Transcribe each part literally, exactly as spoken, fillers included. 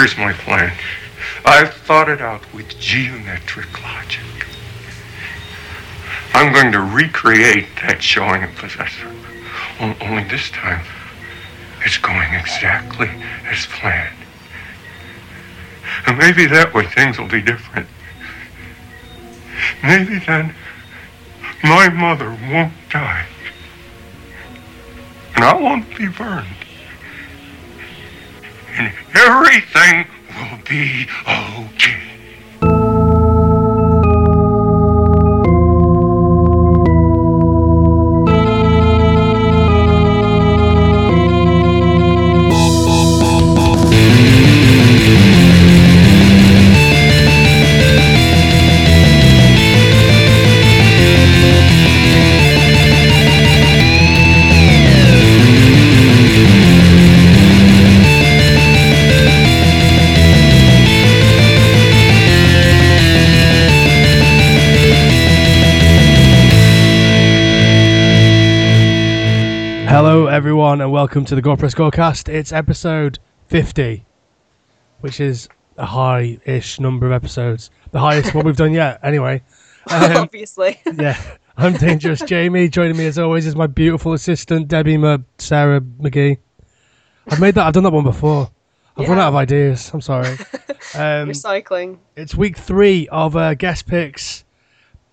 Here's my plan. I've thought it out with geometric logic. I'm going to recreate that showing of Possessor. Only this time, it's going exactly as planned. And maybe that way things will be different. Maybe then, my mother won't die. And I won't be burned. And everything will be okay. Everyone and welcome to the GorePress Gorecast. It's episode fifty, which is a high-ish number of episodes, the highest what we've done yet. Anyway, um, obviously, yeah. I'm Dangerous Jamie. Joining me as always is my beautiful assistant Debbie M- Sarah McGee. I've made that. I've done that one before. I've yeah. run out of ideas. I'm sorry. Um, Recycling. It's week three of uh, guest picks,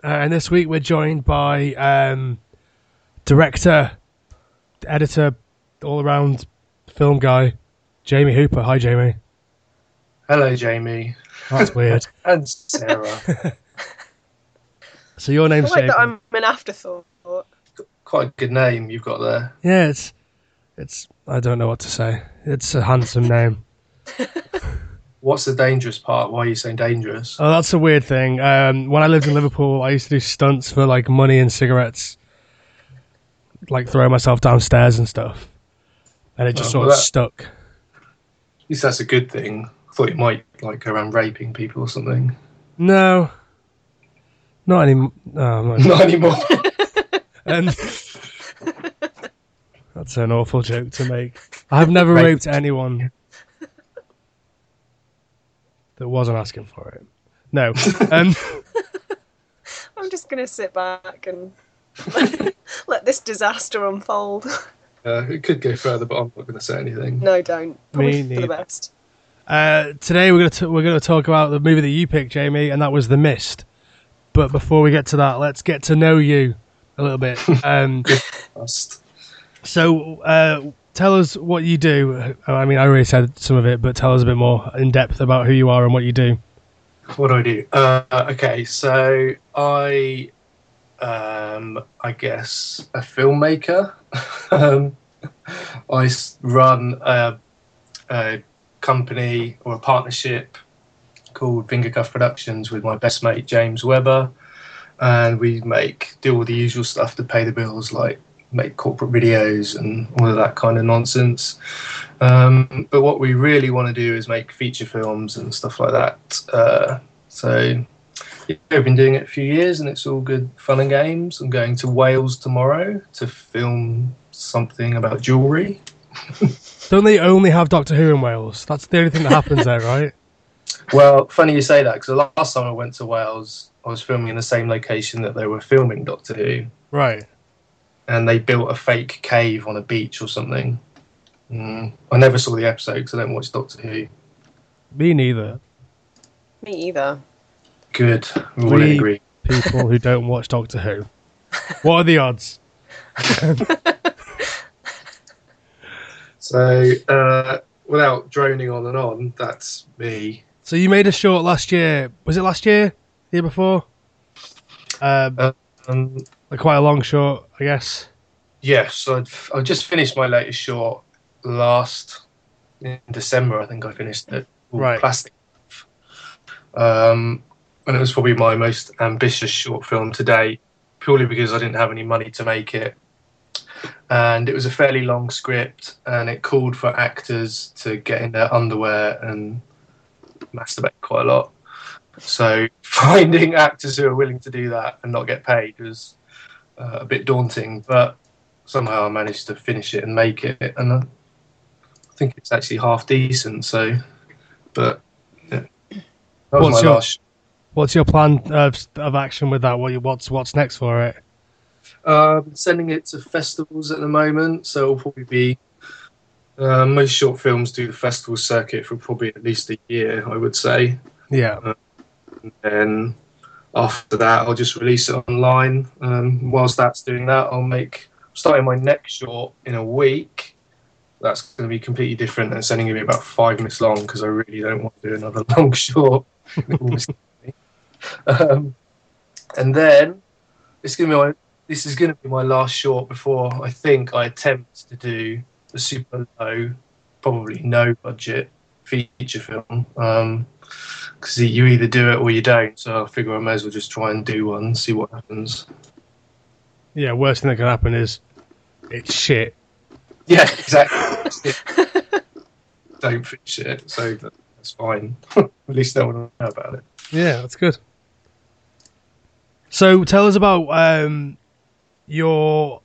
uh, and this week we're joined by um, director. Editor, all-around film guy, Jamie Hooper. Hi, Jamie. Hello, Jamie. That's weird. And Sarah. So your name's I like Jamie. That I'm an afterthought. Quite a good name you've got there. Yeah, it's... it's. I don't know what to say. It's a handsome name. What's the dangerous part? Why are you saying dangerous? Oh, that's a weird thing. Um, when I lived in Liverpool, I used to do stunts for like money and cigarettes. Like throw myself downstairs and stuff, and it just oh, sort well, of that, stuck. At least that's a good thing. I thought it might like go around raping people or something. No, not anymore. No, not, not anymore. And that's an awful joke to make. I've never Rape. raped anyone that wasn't asking for it. No. Um, I'm just gonna sit back and. Let this disaster unfold. Uh, it could go further, but I'm not going to say anything. No, don't. Probably for the best. Uh, today we're going to we're going to talk about the movie that you picked, Jamie, and that was The Mist. But before we get to that, let's get to know you a little bit. Um, so, uh, tell us what you do. I mean, I already said some of it, but tell us a bit more in depth about who you are and what you do. What do I do? Uh, okay, so I. Um, I guess a filmmaker. um, I run a, a company or a partnership called Fingercuff Productions with my best mate James Webber, and we make do all the usual stuff to pay the bills, like make corporate videos and all of that kind of nonsense. Um, but what we really want to do is make feature films and stuff like that. Uh, so. Yeah, I've been doing it a few years and it's all good fun and games. I'm going to Wales tomorrow to film something about jewellery. Don't they only have Doctor Who in Wales? That's the only thing that happens there, right? Well, funny you say that, because the last time I went to Wales, I was filming in the same location that they were filming Doctor Who. Right. And they built a fake cave on a beach or something. Mm. I never saw the episode because I don't watch Doctor Who. Me neither. Me either. Good. We all agree. People who don't watch Doctor Who. What are the odds? So, uh, without droning on and on, that's me. So you made a short last year. Was it last year? The year before? Um, um, like quite a long short, I guess. Yes. I'd, I just finished my latest short last in December. I think I finished it. Right. Plastic. Um, and it was probably my most ambitious short film to date, purely because I didn't have any money to make it. And it was a fairly long script, and it called for actors to get in their underwear and masturbate quite a lot. So finding actors who are willing to do that and not get paid was uh, a bit daunting, but somehow I managed to finish it and make it. And I think it's actually half decent, so... But yeah, that was what's my your last... what's your plan of, of action with that? What you, what's what's next for it? Uh, I'm sending it to festivals at the moment, so it'll probably be uh, most short films do the festival circuit for probably at least a year, I would say. Yeah, uh, and then after that, I'll just release it online. Um, whilst that's doing that, I'll make starting my next short in a week. That's going to be completely different, and it's only going to be about five minutes long because I really don't want to do another long short. um, and then it's going to be my, this is going to be my last short before I think I attempt to do the super low, probably no budget feature film. Um, because you either do it or you don't. So I figure I may as well just try and do one, see what happens. Yeah, worst thing that could happen is it's shit. Yeah, exactly. Don't finish it, so that's fine. At least no one will know about it. Yeah, that's good. So tell us about um, your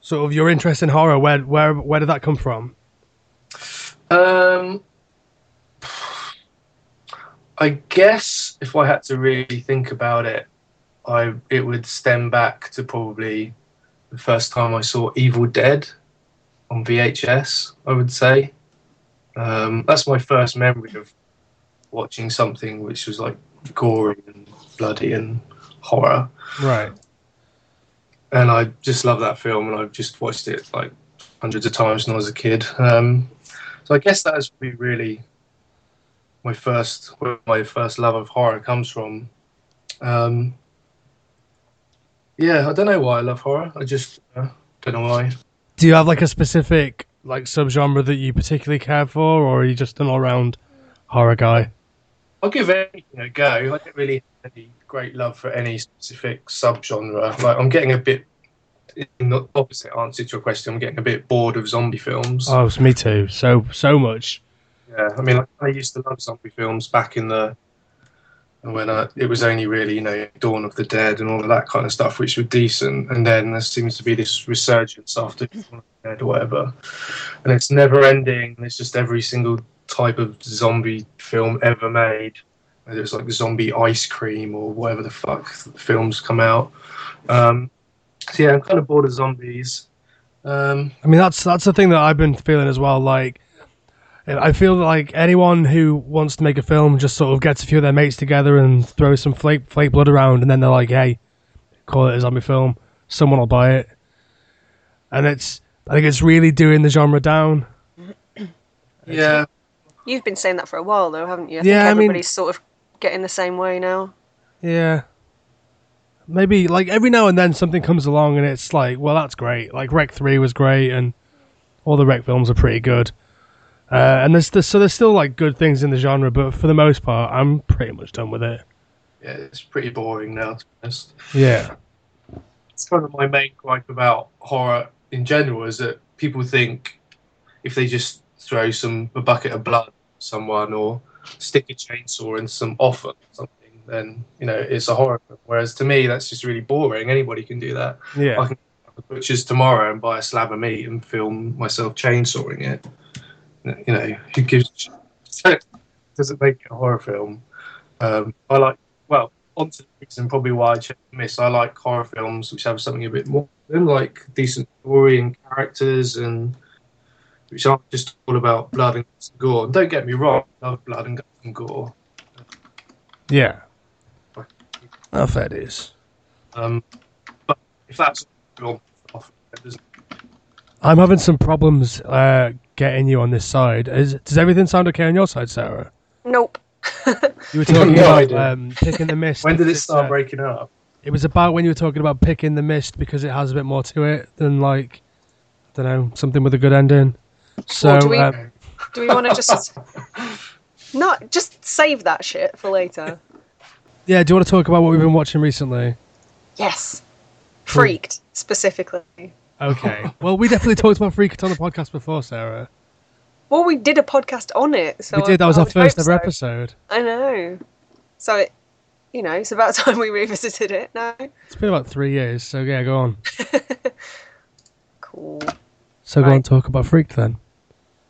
sort of your interest in horror. Where where where did that come from? Um, I guess if I had to really think about it, I it would stem back to probably the first time I saw Evil Dead on V H S, I would say. Um, that's my first memory of watching something which was like gory and bloody and horror. Right. And I just love that film, and I've just watched it like hundreds of times when I was a kid. Um, so I guess that is really my first, where my first love of horror comes from. Um, yeah, I don't know why I love horror. I just uh, don't know why. Do you have like a specific like subgenre that you particularly care for, or are you just an all-round horror guy? I'll give anything a go. I don't really have any great love for any specific subgenre. Like, I'm getting a bit, in the opposite answer to your question, I'm getting a bit bored of zombie films. Oh, it's me too. So so much. Yeah, I mean, I, I used to love zombie films back in the when I, it was only really, you know, Dawn of the Dead and all of that kind of stuff, which were decent. And then there seems to be this resurgence after Dawn of the Dead or whatever. And it's never ending. It's just every single type of zombie film ever made. Whether it's like zombie ice cream or whatever the fuck films come out. Um, so yeah, I'm kind of bored of zombies. Um, I mean, that's, that's the thing that I've been feeling as well. Like, I feel like anyone who wants to make a film just sort of gets a few of their mates together and throws some flake, flake blood around, and then they're like, hey, call it a zombie film. Someone will buy it. And it's, I think it's really doing the genre down. Yeah. You've been saying that for a while, though, haven't you? I yeah, think everybody's I mean, sort of getting the same way now. Yeah. Maybe, like, every now and then something comes along and it's like, well, that's great. Like, Rec three was great, and all the Rec films are pretty good. Uh, and there's, there's so there's still like good things in the genre, but for the most part, I'm pretty much done with it. Yeah, it's pretty boring now, to be honest. Yeah, it's kind of my main gripe about horror in general is that people think if they just throw some a bucket of blood at someone or stick a chainsaw in some offer or something, then you know it's a horror film. Whereas to me, that's just really boring. Anybody can do that. Yeah, I can go to the butcher's tomorrow and buy a slab of meat and film myself chainsawing it. You know, who gives? Doesn't make it a horror film. Um, I like. Well, onto the reason probably why I chose The Mist. I like horror films which have something a bit more, like decent story and characters, and which aren't just all about blood and gore. And don't get me wrong, I love blood and, and gore. Yeah, how fair it is. Um, but if that's your offer, it doesn't. I'm having some problems uh, getting you on this side. Is, does everything sound okay on your side, Sarah? Nope. You were talking no, about um, picking The Mist. When did it start uh, breaking up? It was about when you were talking about picking The Mist because it has a bit more to it than, like, I don't know, something with a good ending. So well, do we, um, do we want to just not just save that shit for later? Yeah. Do you want to talk about what we've been watching recently? Yes. Freaked specifically. Okay. Well, we definitely talked about Freaked on the podcast before, Sarah. Well, we did a podcast on it. So we did. That was I, our I first ever so. episode. I know. So, it, you know, it's about time we revisited it now. It's been about three years, so yeah, go on. Cool. So right. Go on and talk about Freaked then.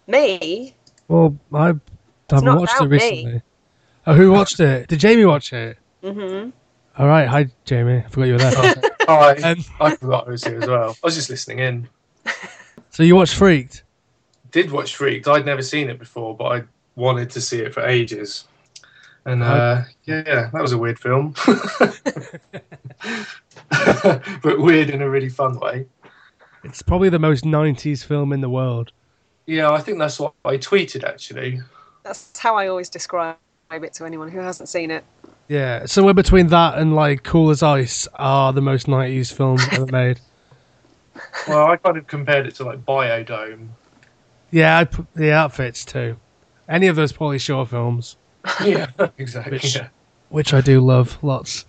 Me? Well, I I haven't watched it recently. Me. Oh, who watched it? Did Jamie watch it? Mm-hmm. All right. Hi, Jamie. I forgot you were there. Hi. Um, I forgot I was here as well. I was just listening in. So you watched Freaked? Did watch Freaked. I'd never seen it before, but I wanted to see it for ages. And uh, yeah, that was a weird film. But weird in a really fun way. It's probably the most nineties film in the world. Yeah, I think that's what I tweeted, actually. That's how I always describe it to anyone who hasn't seen it. Yeah, somewhere between that and like Cool as Ice are the most nineties films ever made. Well, I kind of compared it to like Biodome. Yeah, I'd put, yeah, that fits too. Any of those Pauly Shore films. Yeah, exactly. Which, yeah. which I do love lots.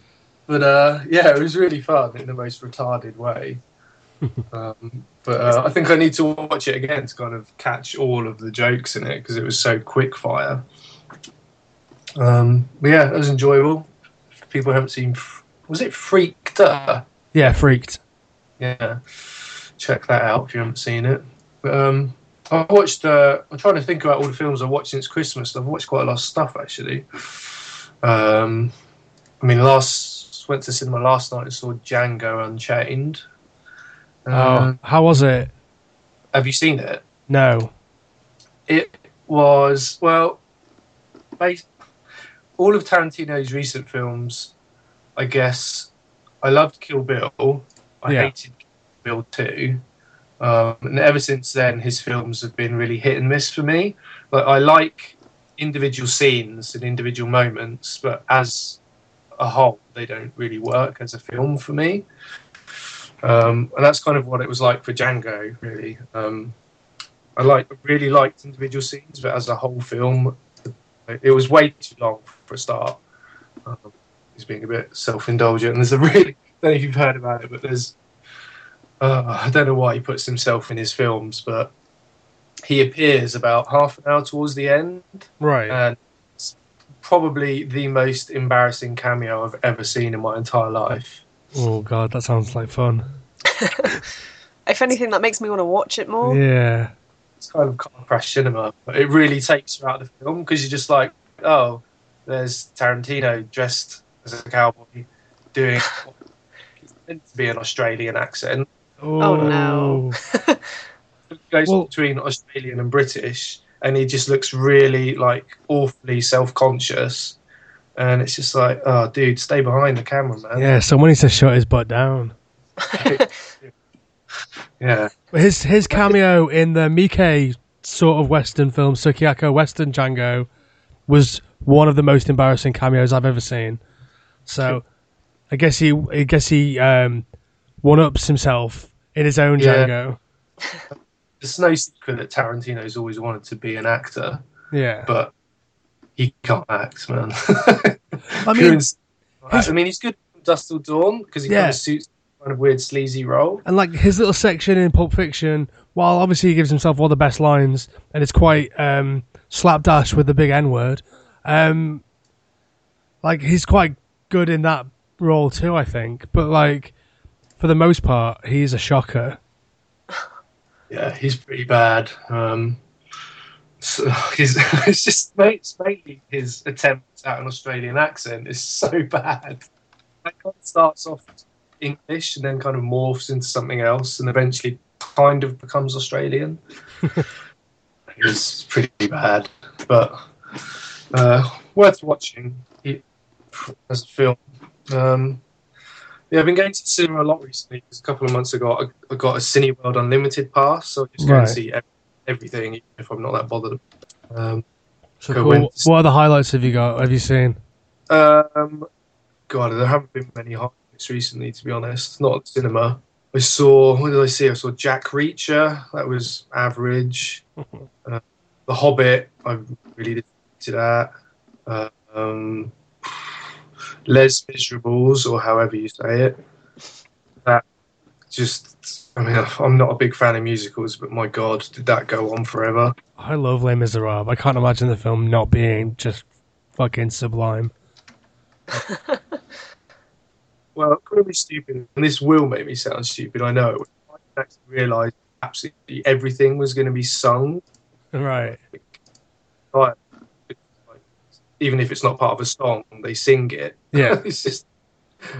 But uh, yeah, it was really fun in the most retarded way. um, but uh, I think I need to watch it again to kind of catch all of the jokes in it because it was so quick fire. Um, but yeah, it was enjoyable. If people haven't seen, was it Freaked? Yeah, Freaked. Yeah, check that out if you haven't seen it. But, um, I watched. Uh, I'm trying to think about all the films I've watched since Christmas. I've watched quite a lot of stuff actually. Um, I mean, last went to cinema last night and saw Django Unchained. Oh, um, how was it? Have you seen it? No. It was well. Based, all of Tarantino's recent films, I guess. I loved Kill Bill. I yeah. hated Kill Bill too. Um, and ever since then, his films have been really hit and miss for me. Like, I like individual scenes and individual moments, but as a whole, they don't really work as a film for me. Um, and that's kind of what it was like for Django, really. Um, I like really liked individual scenes, but as a whole film, it was way too long for a start. Um, he's being a bit self-indulgent. And there's a really, I don't know if you've heard about it, but there's Uh, I don't know why he puts himself in his films, but he appears about half an hour towards the end. Right. And it's probably the most embarrassing cameo I've ever seen in my entire life. Oh, God, that sounds like fun. If anything, that makes me want to watch it more. Yeah. It's kind of car crash cinema, but it really takes you out of the film because you're just like, oh, there's Tarantino dressed as a cowboy doing what it's meant to be an Australian accent. Oh, oh no! It goes well, between Australian and British, and he just looks really like awfully self-conscious, and it's just like, oh, dude, stay behind the camera, man. Yeah, someone needs to shut his butt down. Yeah, but his his cameo in the Miike sort of Western film Sukiyako Western Django was one of the most embarrassing cameos I've ever seen. So, I guess he, I guess he um, one-ups himself. In his own yeah. Django. It's no secret that Tarantino's always wanted to be an actor. Yeah. But he can't act, man. I mean, his... I mean, he's good from Dusk Till Dawn because he yeah. kind of suits kind of weird sleazy role. And like his little section in Pulp Fiction, while obviously he gives himself all the best lines and it's quite um, slapdash with the big N-word, um, like he's quite good in that role too, I think. But like, for the most part, he's a shocker. Yeah, he's pretty bad. Um, so he's, it's just it's mainly his attempt at an Australian accent is so bad. It kind of starts off English and then kind of morphs into something else and eventually kind of becomes Australian. It's pretty bad, but uh, worth watching as a film. Um, Yeah, I've been going to the cinema a lot recently because a couple of months ago I, I got a Cineworld Unlimited pass, so I just go right. and see everything, even if I'm not that bothered. Um, so cool. What see. are the highlights have you got? Have you seen? Um, God, there haven't been many highlights recently, to be honest. Not at the cinema. I saw, what did I see? I saw Jack Reacher. That was average. uh, The Hobbit, I really did that. Uh, um... Les Miserables, or however you say it. That just, I mean, I'm not a big fan of musicals, but my God, did that go on forever? I love Les Miserables. I can't imagine the film not being just fucking sublime. Well, it's really stupid, and this will make me sound stupid, I know. I actually realised absolutely everything was going to be sung. Right. Like, the even if it's not part of a song, they sing it. Yeah. It's just,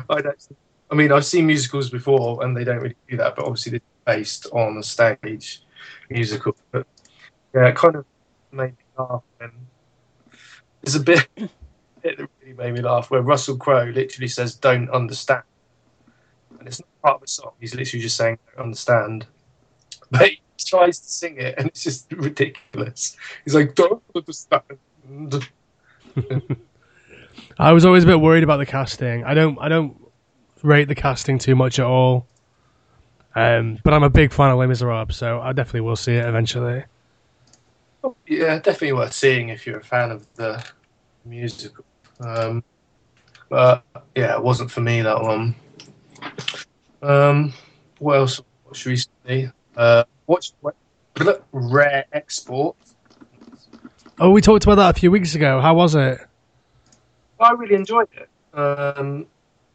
I don't, I mean, I've seen musicals before and they don't really do that, but obviously they're based on a stage musical. But yeah, it kind of made me laugh. And there's a bit that really made me laugh where Russell Crowe literally says, "Don't understand." And it's not part of a song. He's literally just saying, "Don't understand." But he tries to sing it and it's just ridiculous. He's like, "Don't understand." I was always a bit worried about the casting. I don't I don't rate the casting too much at all. Um, but I'm a big fan of Les Miserables, so I definitely will see it eventually. Oh, yeah, definitely worth seeing if you're a fan of the musical. Um, but yeah, it wasn't for me, that one. Um, what else what should we see? Uh, watch Rare Export. Oh, we talked about that a few weeks ago. How was it? I really enjoyed it. Um,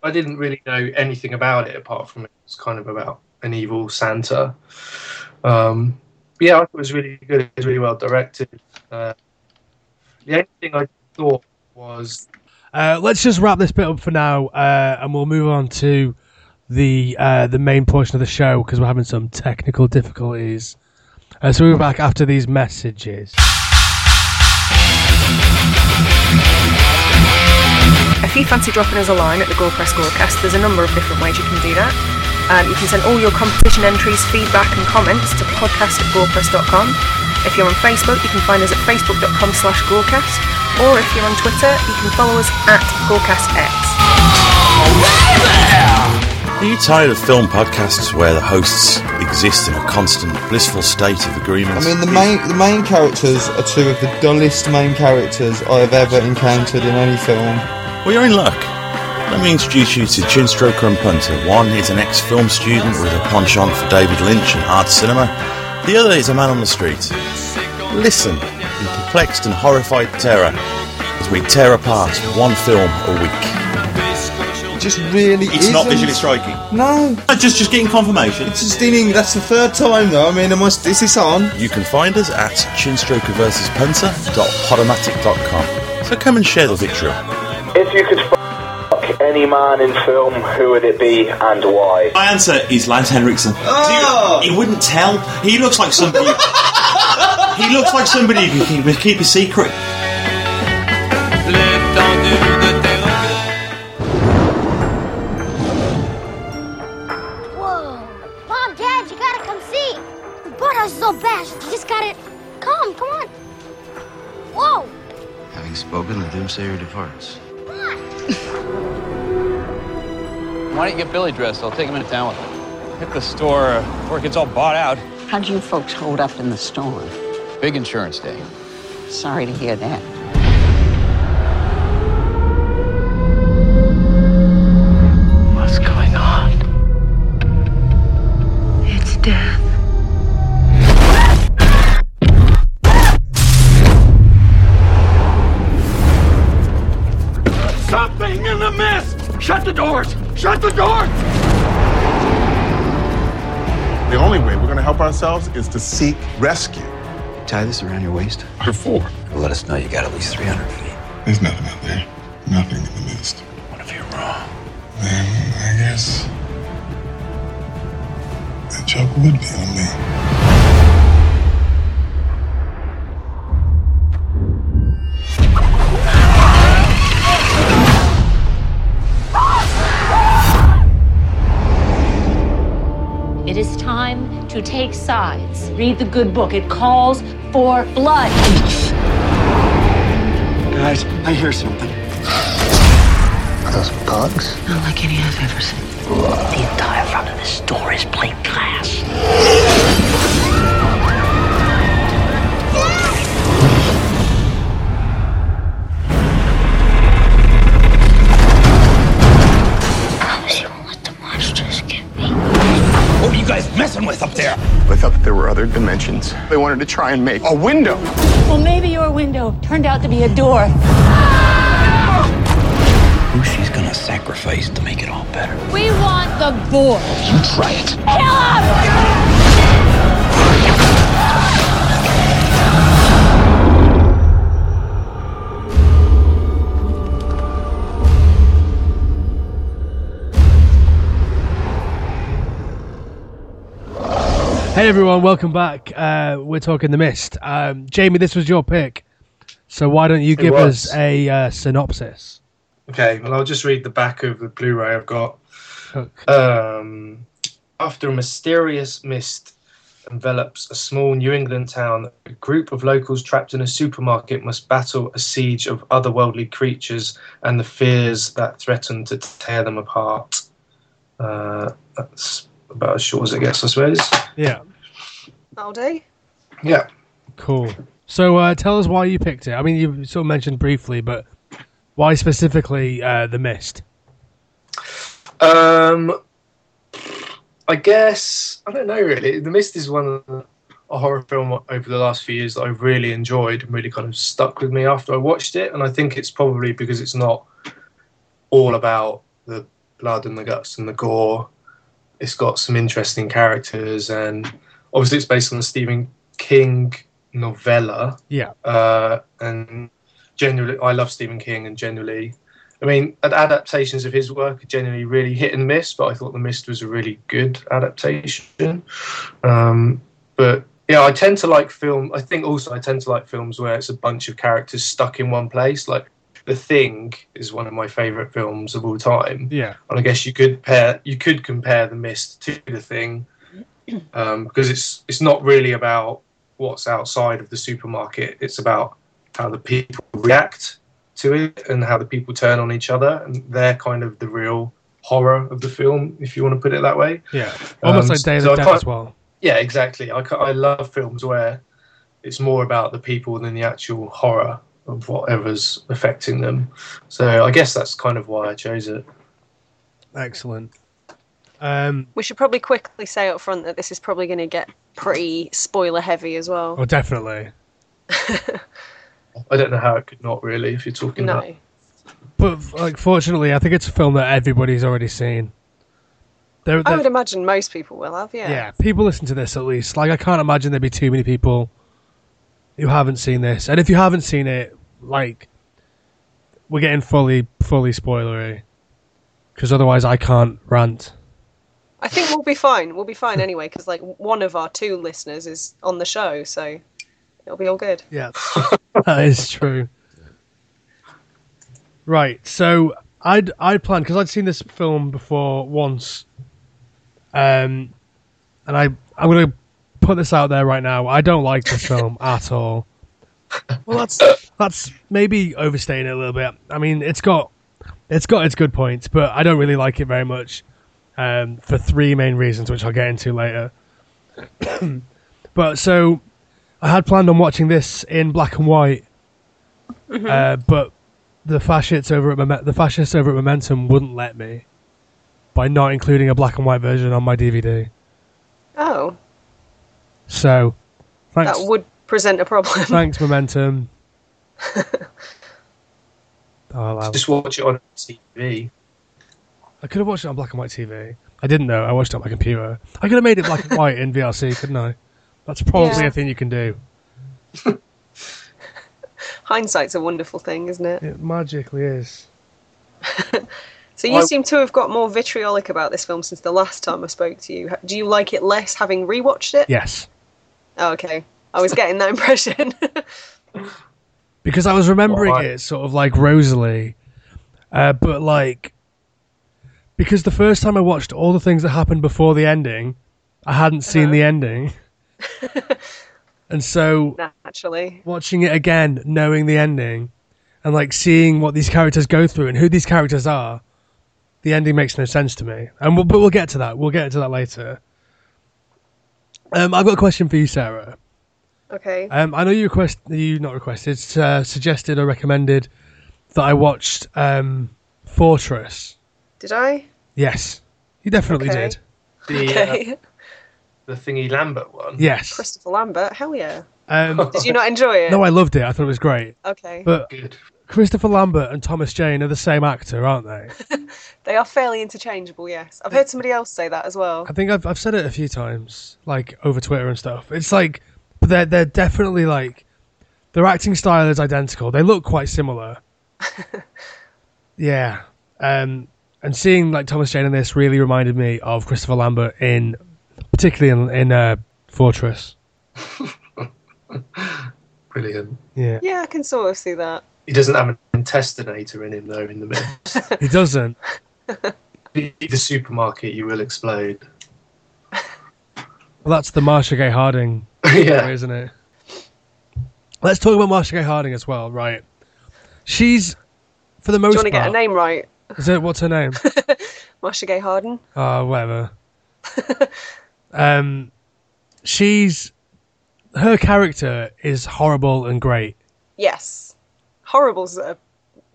I didn't really know anything about it apart from it was kind of about an evil Santa. Um, but yeah, I thought it was really good. It was really well directed. Uh, the only thing I thought was... Uh, let's just wrap this bit up for now, uh, and we'll move on to the uh, the main portion of the show because we're having some technical difficulties. Uh, so we'll be back after these messages. If you fancy dropping us a line at the GorePress Gorecast, there's a number of different ways you can do that. Um, you can send all your competition entries, feedback and comments to podcast at gorepress dot com. If you're on Facebook, you can find us at facebook dot com slash gorecast, or if you're on Twitter, you can follow us at gorecastx. Are you tired of film podcasts where the hosts exist in a constant blissful state of agreement? I mean, the main the main characters are two of the dullest main characters I have ever encountered in any film. Well, you're in luck. Let me introduce you to Chinstro Crumpunter. One is an ex-film student with a penchant for David Lynch and art cinema. The other is a man on the street. Listen in perplexed and horrified terror as we tear apart one film a week. It just really It's isn't. Not visually striking. No. Just just getting confirmation. It's just in English. That's the third time, though. I mean, am I, is this on? You can find us at chinstroker versus punter dot podomatic dot com. So come and share the victory. If you could fuck any man in film, who would it be and why? My answer is Lance Henriksen. Oh. He, he wouldn't tell. He looks like somebody... He looks like somebody who can keep, keep a secret. Whoa. Mom, Dad, you gotta come see. The boathouse is all bashed. You just gotta... Come, come on. Whoa. Having spoken, the doomsayer departs. Why don't you get Billy dressed? I'll take him into town with me. Hit the store before it gets all bought out. How do you folks hold up in the storm? Big insurance day. Sorry to hear that. What's going on? It's death. Something in the mist! Shut the doors! Shut the door! The only way we're going to help ourselves is to seek rescue. Tie this around your waist. Or four. Let us know you got at least three hundred feet. There's nothing out there. Nothing in the mist. What if you're wrong? Then I guess the trouble would be on me. It is time to take sides. Read the good book. It calls for blood. Guys, I hear something. Are those bugs? Not like any I've ever seen. The entire front of this store is plate glass. Messing with up there. I thought that there were other dimensions. They wanted to try and make a window. Well, maybe your window turned out to be a door. Who she's gonna sacrifice to make it all better? We want the boy. You try it. Kill him! Hey everyone, welcome back. Uh, we're talking The Mist. Um, Jamie, this was your pick, so why don't you give us a uh, synopsis? Okay, well I'll just read the back of the Blu-ray I've got. Okay. Um, after a mysterious mist envelops a small New England town, a group of locals trapped in a supermarket must battle a siege of otherworldly creatures and the fears that threaten to tear them apart. Uh, that's about as short as it gets, I suppose. Yeah. That'll do. Yeah. Cool. So uh, tell us why you picked it. I mean, you sort of mentioned briefly, but why specifically uh, The Mist? Um, I guess, I don't know really. The Mist is one of the, a horror film over the last few years that I've really enjoyed and really kind of stuck with me after I watched it. And I think it's probably because it's not all about the blood and the guts and the gore. It's got some interesting characters, and obviously it's based on the Stephen King novella. Yeah. Uh, and generally, I love Stephen King, and generally, I mean, adaptations of his work are generally really hit and miss, but I thought The Mist was a really good adaptation. Um, but yeah, I tend to like film. I think also I tend to like films where it's a bunch of characters stuck in one place. Like The Thing is one of my favourite films of all time. Yeah, and I guess you could pair, you could compare The Mist to The Thing, um, because it's it's not really about what's outside of the supermarket. It's about how the people react to it and how the people turn on each other, and they're kind of the real horror of the film, if you want to put it that way. Yeah, almost um, like Day of the Dead as well. Yeah, exactly. I, I love films where it's more about the people than the actual horror of whatever's affecting them. So I guess that's kind of why I chose it. Excellent. Um, we should probably quickly say up front that this is probably going to get pretty spoiler heavy as well. Oh, definitely. I don't know how it could not, really, if you're talking no. about... But, like, fortunately, I think it's a film that everybody's already seen. They're, they're... I would imagine most people will have, yeah. Yeah, people listen to this, at least. Like, I can't imagine there'd be too many people who haven't seen this. And if you haven't seen it, like, we're getting fully, fully spoilery. Because otherwise I can't rant. I think we'll be fine. We'll be fine anyway, because, like, one of our two listeners is on the show, so... it'll be all good. Yeah, that is true. Right, so I'd I'd planned, because I'd seen this film before once, um, and I I'm gonna put this out there right now. I don't like this film at all. Well, that's that's maybe overstating it a little bit. I mean, it's got it's got its good points, but I don't really like it very much, um, for three main reasons, which I'll get into later. But so, I had planned on watching this in black and white, mm-hmm. uh, but the fascists over at Mom- the fascists over at Momentum wouldn't let me by not including a black and white version on my D V D. Oh. So, thanks, that would present a problem. Thanks, Momentum. Oh, just watch it on T V. I could have watched it on black and white T V. I didn't know. I watched it on my computer. I could have made it black and white in V R C, couldn't I? That's probably yeah. a thing you can do. Hindsight's a wonderful thing, isn't it? It magically is. So you I... seem to have got more vitriolic about this film since the last time I spoke to you. Do you like it less having rewatched it? Yes. Oh, okay. I was getting that impression. Because I was remembering well, I... it sort of like Rosalie. Uh, but like... Because the first time I watched all the things that happened before the ending, I hadn't seen uh-huh. the ending. And so naturally watching it again, knowing the ending and like seeing what these characters go through and who these characters are, the ending makes no sense to me. And we'll, but we'll get to that we'll get to that later. um, I've got a question for you, Sarah. Okay. um, I know you request you not requested uh, suggested or recommended that I watched um, Fortress. Did I? Yes, you definitely okay. did the, okay uh, The thingy Lambert one? Yes. Christopher Lambert, hell yeah. Um, Did you not enjoy it? No, I loved it. I thought it was great. Okay. But good. Christopher Lambert and Thomas Jane are the same actor, aren't they? They are fairly interchangeable, yes. I've heard somebody else say that as well. I think I've I've said it a few times, like over Twitter and stuff. It's like, but they're, they're definitely like, their acting style is identical. They look quite similar. Yeah. Um, and seeing like Thomas Jane in this really reminded me of Christopher Lambert in... particularly in, in uh, Fortress. Brilliant. Yeah. Yeah, I can sort of see that. He doesn't have an intestinator in him, though, in The Mist. He doesn't. Leave the supermarket, you will explode. Well, that's the Marcia Gay Harden, yeah. Isn't it? Let's talk about Marcia Gay Harden as well, right? She's, for the most part... Do you want to get her name right? Is it, what's her name? Marcia Gay Harden. Oh, whatever. um, she's... Her character is horrible and great. Yes. Horrible's a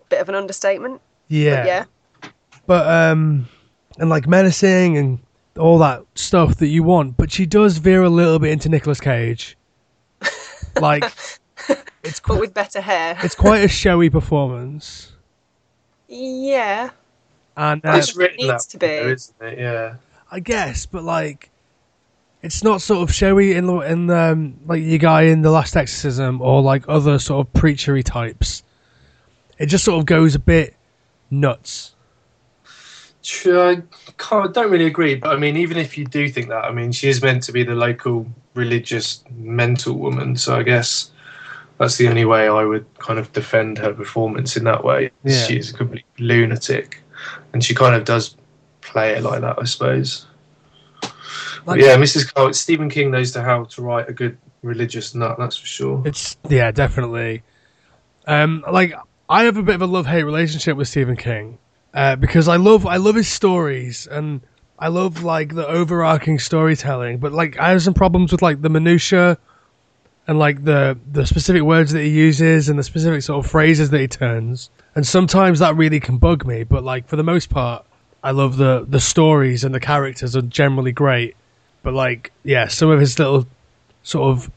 bit of an understatement. Yeah. But, yeah. but um, and like menacing and all that stuff that you want, but she does veer a little bit into Nicolas Cage. Like, it's qu- but with better hair. It's quite a showy performance. Yeah. And uh, it's written it needs that to be, isn't it? Yeah. I guess, but like, it's not sort of showy in in um, like your guy in The Last Exorcism or like other sort of preachery types. It just sort of goes a bit nuts. I can't, don't really agree, but I mean, even if you do think that, I mean, she is meant to be the local religious mental woman, so I guess that's the only way I would kind of defend her performance in that way. Yeah. She's a complete lunatic, and she kind of does play it like that, I suppose. Like, yeah, Missus Cole, Stephen King knows how to write a good religious nut, that's for sure. It's yeah, definitely. Um, like I have a bit of a love-hate relationship with Stephen King. Uh, because I love I love his stories and I love like the overarching storytelling, but like I have some problems with like the minutiae and like the the specific words that he uses and the specific sort of phrases that he turns. And sometimes that really can bug me, but like for the most part, I love the the stories and the characters are generally great. But like yeah, some of his little sort of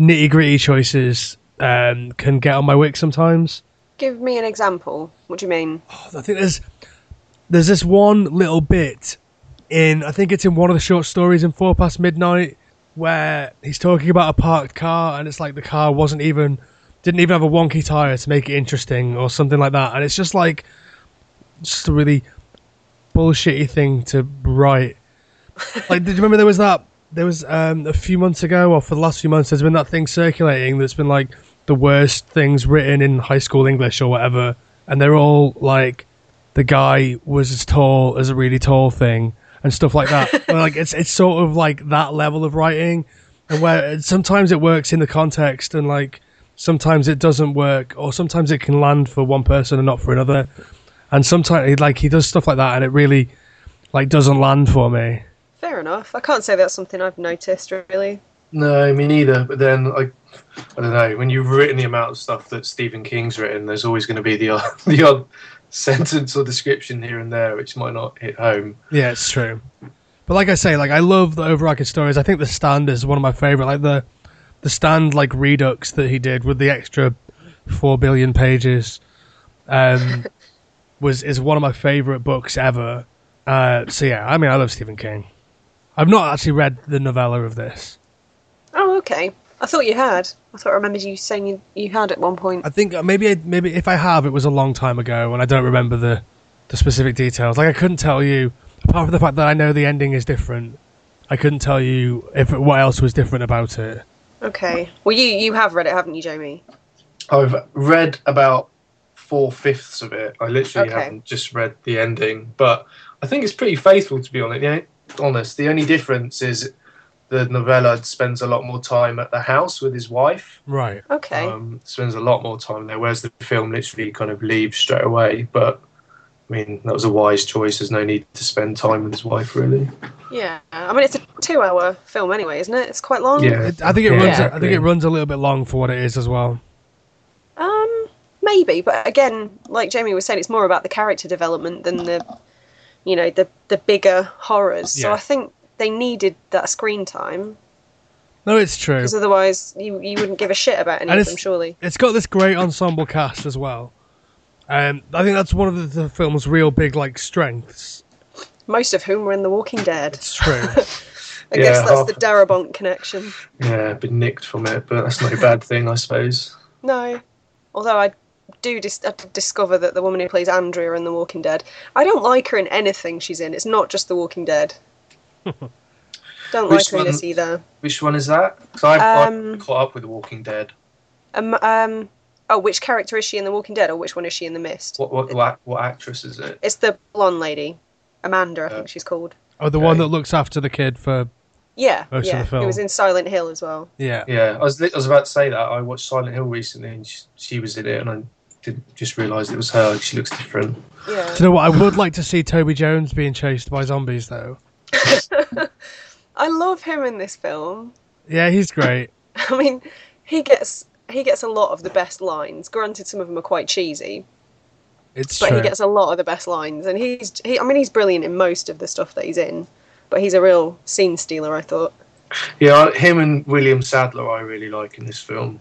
nitty gritty choices um, can get on my wick sometimes. Give me an example. What do you mean? Oh, I think there's there's this one little bit in, I think it's in one of the short stories in Four Past Midnight, where he's talking about a parked car and it's like the car wasn't even, didn't even have a wonky tyre to make it interesting or something like that. And it's just like, just a really bullshitty thing to write. Like, did you remember there was that, there was um, a few months ago, or for the last few months, there's been that thing circulating that's been like, the worst things written in high school English or whatever, and they're all like the guy was as tall as a really tall thing and stuff like that. And, like it's it's sort of like that level of writing, and where sometimes it works in the context and like sometimes it doesn't work, or sometimes it can land for one person and not for another, and sometimes like he does stuff like that and it really like doesn't land for me. Fair enough. I can't say that's something I've noticed really. No, me neither, but then I I don't know, when you've written the amount of stuff that Stephen King's written, there's always going to be the odd, the odd sentence or description here and there which might not hit home. Yeah, it's true. But like I say, like I love the overarching stories. I think The Stand is one of my favourite. Like the the Stand like redux that he did with the extra four billion pages um, was is one of my favourite books ever. Uh, so yeah, I mean, I love Stephen King. I've not actually read the novella of this. Oh, okay. I thought you had. I thought I remembered you saying you, you had at one point. I think maybe maybe if I have, it was a long time ago, and I don't remember the, the specific details. Like I couldn't tell you, apart from the fact that I know the ending is different. I couldn't tell you if what else was different about it. Okay. Well, you you have read it, haven't you, Jamie? I've read about four fifths of it. I literally okay. haven't just read the ending, but I think it's pretty faithful, to be honest. You know, honest. The only difference is, the novella spends a lot more time at the house with his wife. Right. Okay. Um, spends a lot more time there, whereas the film literally kind of leaves straight away. But, I mean, that was a wise choice. There's no need to spend time with his wife, really. Yeah. I mean, it's a two-hour film anyway, isn't it? It's quite long. Yeah. I think it yeah. runs. I think it runs a little bit long for what it is as well. Um, maybe. But, again, like Jamie was saying, it's more about the character development than the, you know, the, the bigger horrors. Yeah. So I think they needed that screen time. No, it's true. Because otherwise, you, you wouldn't give a shit about any of them, surely. It's got this great ensemble cast as well. Um, I think that's one of the, the film's real big like strengths. Most of whom were in The Walking Dead. It's true. I yeah, guess that's half... the Darabont connection. Yeah, been nicked from it, but that's not a bad thing, I suppose. No. Although I do dis- I discover that the woman who plays Andrea in The Walking Dead, I don't like her in anything she's in. It's not just The Walking Dead. Don't which like this either. Which one is that? Because I've um, caught up with The Walking Dead. Um, um, oh, which character is she in The Walking Dead, or which one is she in The Mist? What what what, what actress is it? It's the blonde lady, Amanda, I think uh, she's called. Oh, the okay. one that looks after the kid for. Yeah, most yeah. of the film. It was in Silent Hill as well. Yeah, yeah. I was I was about to say that I watched Silent Hill recently, and she, she was in it, and I didn't just realise it was her. She looks different. Yeah. Do you know what? I would like to see Toby Jones being chased by zombies, though. I love him in this film. Yeah, he's great. I mean, he gets he gets a lot of the best lines. Granted, some of them are quite cheesy. It's but true. He gets a lot of the best lines, and he's he. I mean, he's brilliant in most of the stuff that he's in. But he's a real scene stealer, I thought. Yeah, him and William Sadler I really like in this film.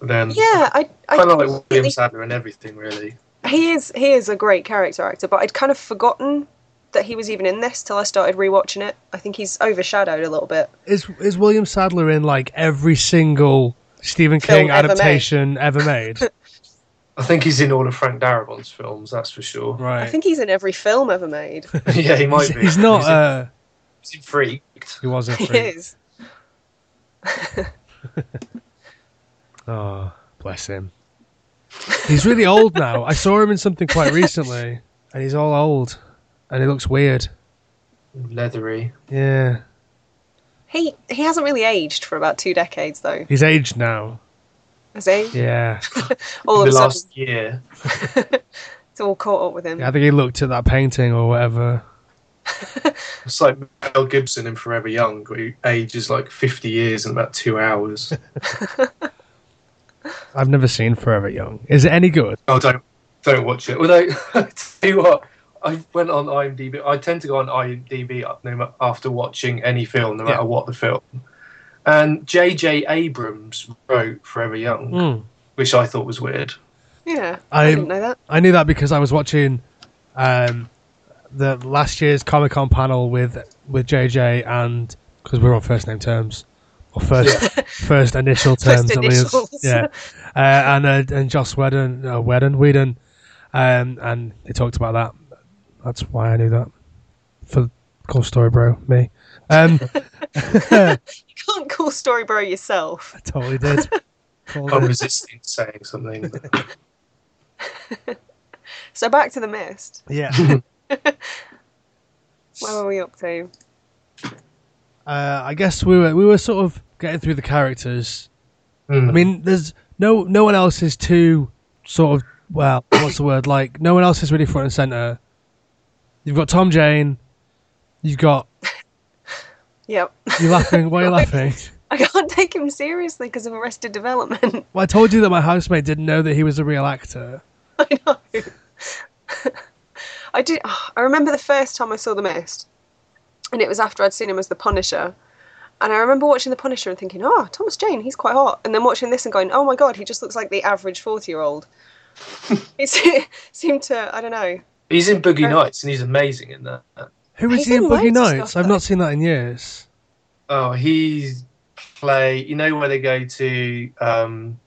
Then yeah, I I kind of like William he, Sadler and everything, really. He is he is a great character actor, but I'd kind of forgotten that he was even in this till I started rewatching it. I think he's overshadowed a little bit. Is is William Sadler in like every single Stephen King ever adaptation made. ever made? I think he's in all of Frank Darabont's films, that's for sure. Right. I think he's in every film ever made. Yeah, he might he's, be. He's not. He's uh, He's in Freaked. He was in Freaked. He is. Oh, bless him. He's really old now. I saw him in something quite recently, and he's all old, and he looks weird. Leathery. Yeah. He he hasn't really aged for about two decades, though. He's aged now. Has he? Yeah. all in of the a last sudden. year. It's all caught up with him. Yeah, I think he looked at that painting or whatever. It's like Mel Gibson in Forever Young, where he ages like fifty years in about two hours. I've never seen Forever Young. Is it any good? Oh, don't don't watch it. Although, I tell you what, I went on IMDb. I tend to go on IMDb after watching any film, no matter yeah. what the film. And J J Abrams wrote Forever Young, mm. which I thought was weird. Yeah, I, I didn't know that. I knew that because I was watching... Um, the last year's Comic-Con panel with with J J, and because we're on first name terms or first yeah. first initial terms, first initials. yeah, uh, and uh, and Joss Whedon, uh, Whedon, Whedon, um, and they talked about that. That's why I knew that. For cool story, bro, me. Um, you can't call story, bro, yourself. I totally did. Totally I'm did. resisting saying something. But... So back to The Mist. Yeah. Where were we up to? Uh, I guess we were we were sort of getting through the characters. Mm. I mean, there's no no one else is too sort of well, what's the word? Like no one else is really front and center. You've got Tom Jane. You've got. Yep. You're laughing. Why are you laughing? I can't take him seriously because of Arrested Development. Well, I told you that my housemate didn't know that he was a real actor. I know. I did. Oh, I remember the first time I saw The Mist, and it was after I'd seen him as The Punisher, and I remember watching The Punisher and thinking, "Oh, Thomas Jane, he's quite hot," and then watching this and going, "Oh my God, he just looks like the average forty-year-old." It seemed to, I don't know. He's in Boogie Nights, and he's amazing in that. Who is he's he in, in Boogie Nights? Stuff, I've not seen that in years. Oh, he's play. You know where they go to? Um,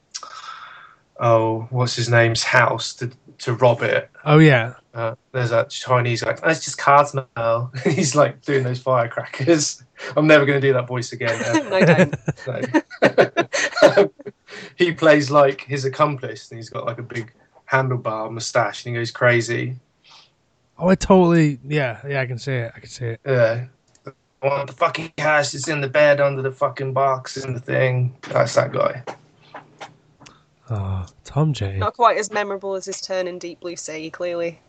oh, what's his name's house to to rob it? Oh yeah. Uh, there's that Chinese guy. That's just cards now. He's like doing those firecrackers. I'm never going to do that voice again. No, don't. um, he plays like his accomplice, and he's got like a big handlebar moustache, and he goes crazy. Oh, I totally. Yeah, yeah, I can see it. I can see it. Yeah. I want the fucking cash that's in the bed under the fucking box in the thing. That's that guy. Oh, Tom Jane. Not quite as memorable as his turn in Deep Blue Sea, clearly.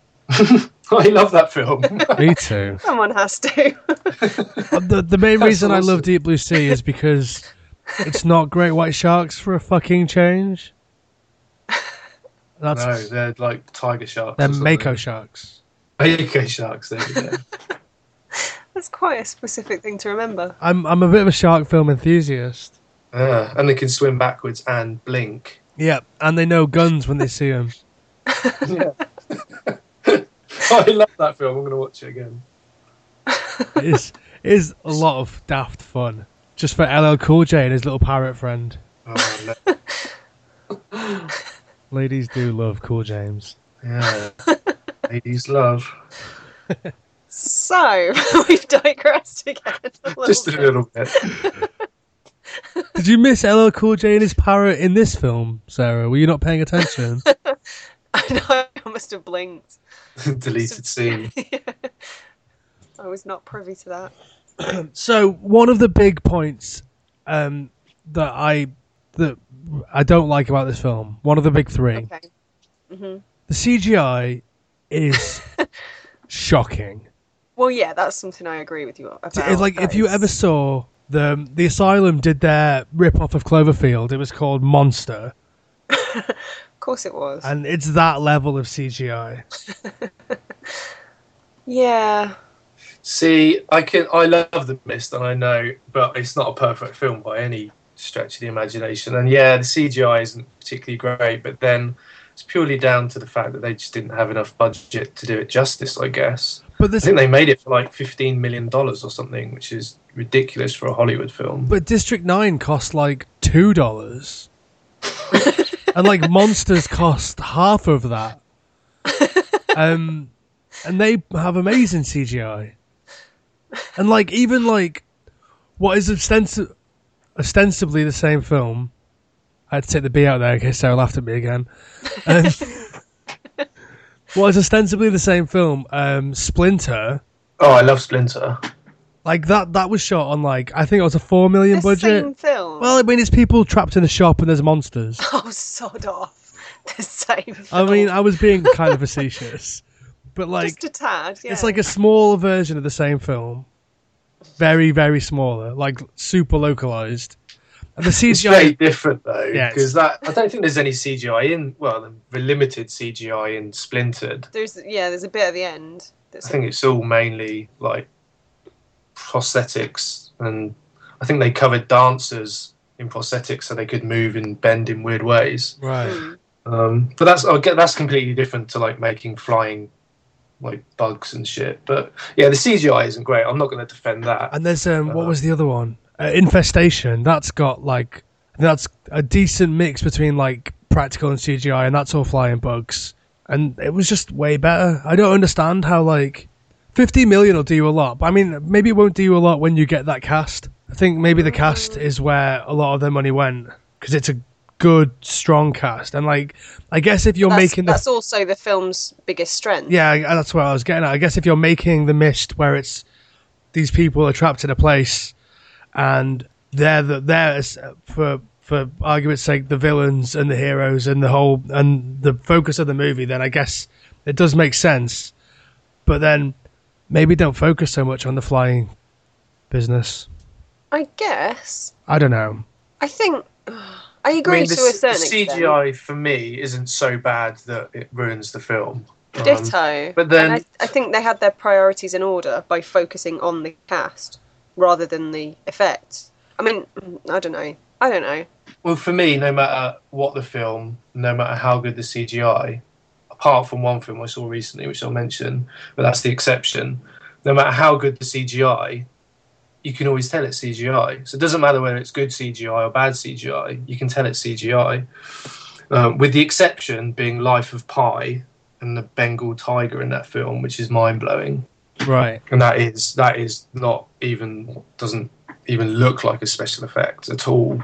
I love that film. Me too. Someone has to. the, the main That's reason awesome. I love Deep Blue Sea is because it's not great white sharks for a fucking change. That's no, they're like tiger sharks. They're mako sharks. Mako sharks. There you go. That's quite a specific thing to remember. I'm I'm a bit of a shark film enthusiast. Yeah, and they can swim backwards and blink. Yeah, and they know guns when they see them. Yeah. I love that film. I'm going to watch it again. It is, it is a lot of daft fun. Just for L L Cool J and his little pirate friend. Oh, no. Ladies do love Cool James. Yeah. Ladies love. So we've digressed again. A little Just a bit. little bit. Did you miss L L Cool J and his parrot in this film, Sarah? Were you not paying attention? I know, I must have blinked. Deleted scene. Yeah. I was not privy to that. So one of the big points um, that I that I don't like about this film, one of the big three, okay. mm-hmm. the C G I is shocking. Well, yeah, that's something I agree with you about. It's like if you ever saw the the Asylum did their rip off of Cloverfield, it was called Monster. Of course, it was, and it's that level of C G I. Yeah. See, I can I love The Mist, and I know, but it's not a perfect film by any stretch of the imagination. And yeah, the C G I isn't particularly great, but then it's purely down to the fact that they just didn't have enough budget to do it justice, I guess. But this, I think they made it for like fifteen million dollars or something, which is ridiculous for a Hollywood film. But District nine cost like two dollars. And like Monsters cost half of that. Um, and they have amazing C G I. And like even like what is ostensi- ostensibly the same film. I had to take the B out there in case Sarah laughed at me again. Um, well, it's ostensibly the same film, um, Splinter. Oh, I love Splinter. Like, that that was shot on, like, I think it was a four million dollars budget. Same film? Well, I mean, it's people trapped in a shop and there's monsters. Oh, sod off. The same film. I mean, I was being kind of facetious. But, like, just a tad, yeah. It's like a smaller version of the same film. Very, very smaller. Like, super localised. The C G I, it's very different though, because yeah, that I don't think there's any C G I in. Well, the limited C G I in Splintered. There's yeah, there's a bit at the end. That's I think it's all mainly like prosthetics, and I think they covered dancers in prosthetics so they could move and bend in weird ways. Right. Mm. Um, but that's I get that's completely different to like making flying like bugs and shit. But yeah, the C G I isn't great. I'm not going to defend that. And there's um, uh, what was the other one? Uh, Infestation, that's got like that's a decent mix between like practical and C G I, and that's all flying bugs, and it was just way better. I don't understand how like fifty million will do you a lot, but I mean maybe it won't do you a lot when you get that cast. I think maybe the cast is where a lot of their money went, because it's a good strong cast, and like I guess if you're that's, making the, that's also the film's biggest strength. Yeah, that's what I was getting at. I guess if you're making The Mist where it's these people are trapped in a place and they're the, they're for for argument's sake the villains and the heroes and the whole and the focus of the movie, then I guess it does make sense. But then maybe don't focus so much on the flying business. I guess. I don't know. I think I agree I mean, the, to a certain extent. The C G I for me isn't so bad that it ruins the film. Ditto. Um, but then I, I think they had their priorities in order by focusing on the cast rather than the effects. I mean, I don't know. I don't know. Well, for me, no matter what the film, no matter how good the C G I, apart from one film I saw recently, which I'll mention, but that's the exception, no matter how good the C G I, you can always tell it's C G I. So it doesn't matter whether it's good C G I or bad C G I, you can tell it's C G I. Um, with the exception being Life of Pi and the Bengal tiger in that film, which is mind-blowing. Right, and that is that is not even doesn't even look like a special effect at all.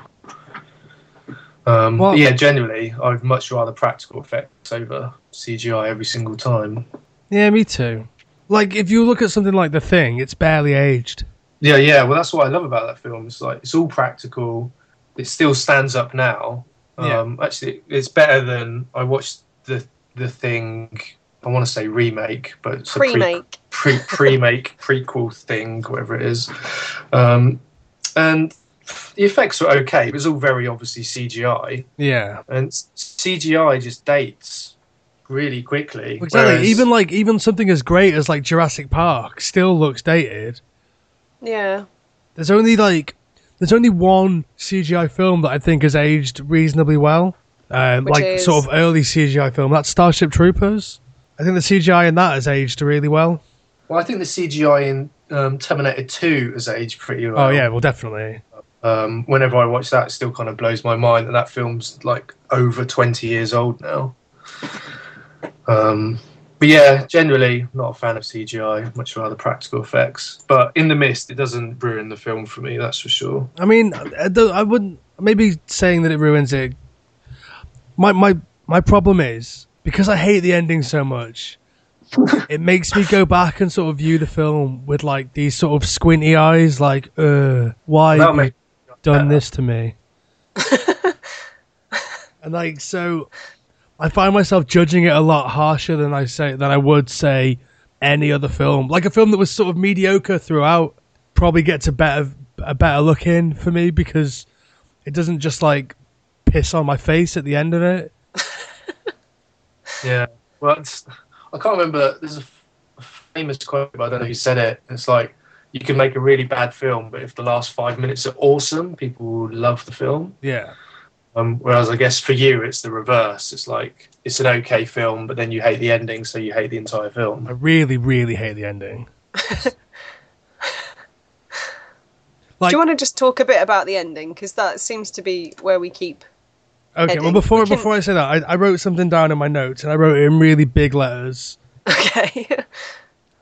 Um, well, yeah, generally, I'd much rather practical effects over C G I every single time. Yeah, me too. Like if you look at something like The Thing, it's barely aged. Yeah, yeah. Well, that's what I love about that film. It's like it's all practical. It still stands up now. Um, yeah. Actually, it's better than I watched the the Thing. I want to say remake, but it's pre-make. a pre pre make prequel thing, whatever it is. Um, and the effects were okay. It was all very obviously C G I. Yeah, and C G I just dates really quickly. Exactly. Whereas, even like even something as great as like Jurassic Park still looks dated. Yeah. There's only like there's only one C G I film that I think has aged reasonably well, um, like is... sort of early C G I film. That's Starship Troopers. I think the C G I in that has aged really well. Well, I think the C G I in um, Terminator two has aged pretty well. Oh, yeah, well, definitely. Um, whenever I watch that, it still kind of blows my mind that that film's, like, over twenty years old now. Um, But yeah, generally not a fan of C G I, much rather practical effects. But in The Mist, it doesn't ruin the film for me, that's for sure. I mean, I wouldn't, maybe saying that it ruins it, my my my problem is, because I hate the ending so much, it makes me go back and sort of view the film with like these sort of squinty eyes, like, uh, why have you done this to me? And like, so I find myself judging it a lot harsher than I say than I would say any other film. Like a film that was sort of mediocre throughout probably gets a better a better look in for me, because it doesn't just like piss on my face at the end of it. Yeah, well, it's, I can't remember. There's a, a famous quote, but I don't know who said it. It's like, you can make a really bad film, but if the last five minutes are awesome, people will love the film. Yeah. Um, whereas I guess for you, it's the reverse. It's like, it's an okay film, but then you hate the ending, so you hate the entire film. I really, really hate the ending. Like, do you want to just talk a bit about the ending? Because that seems to be where we keep... Okay, heading. Well, before we can... before I say that, I, I wrote something down in my notes, and I wrote it in really big letters. Okay.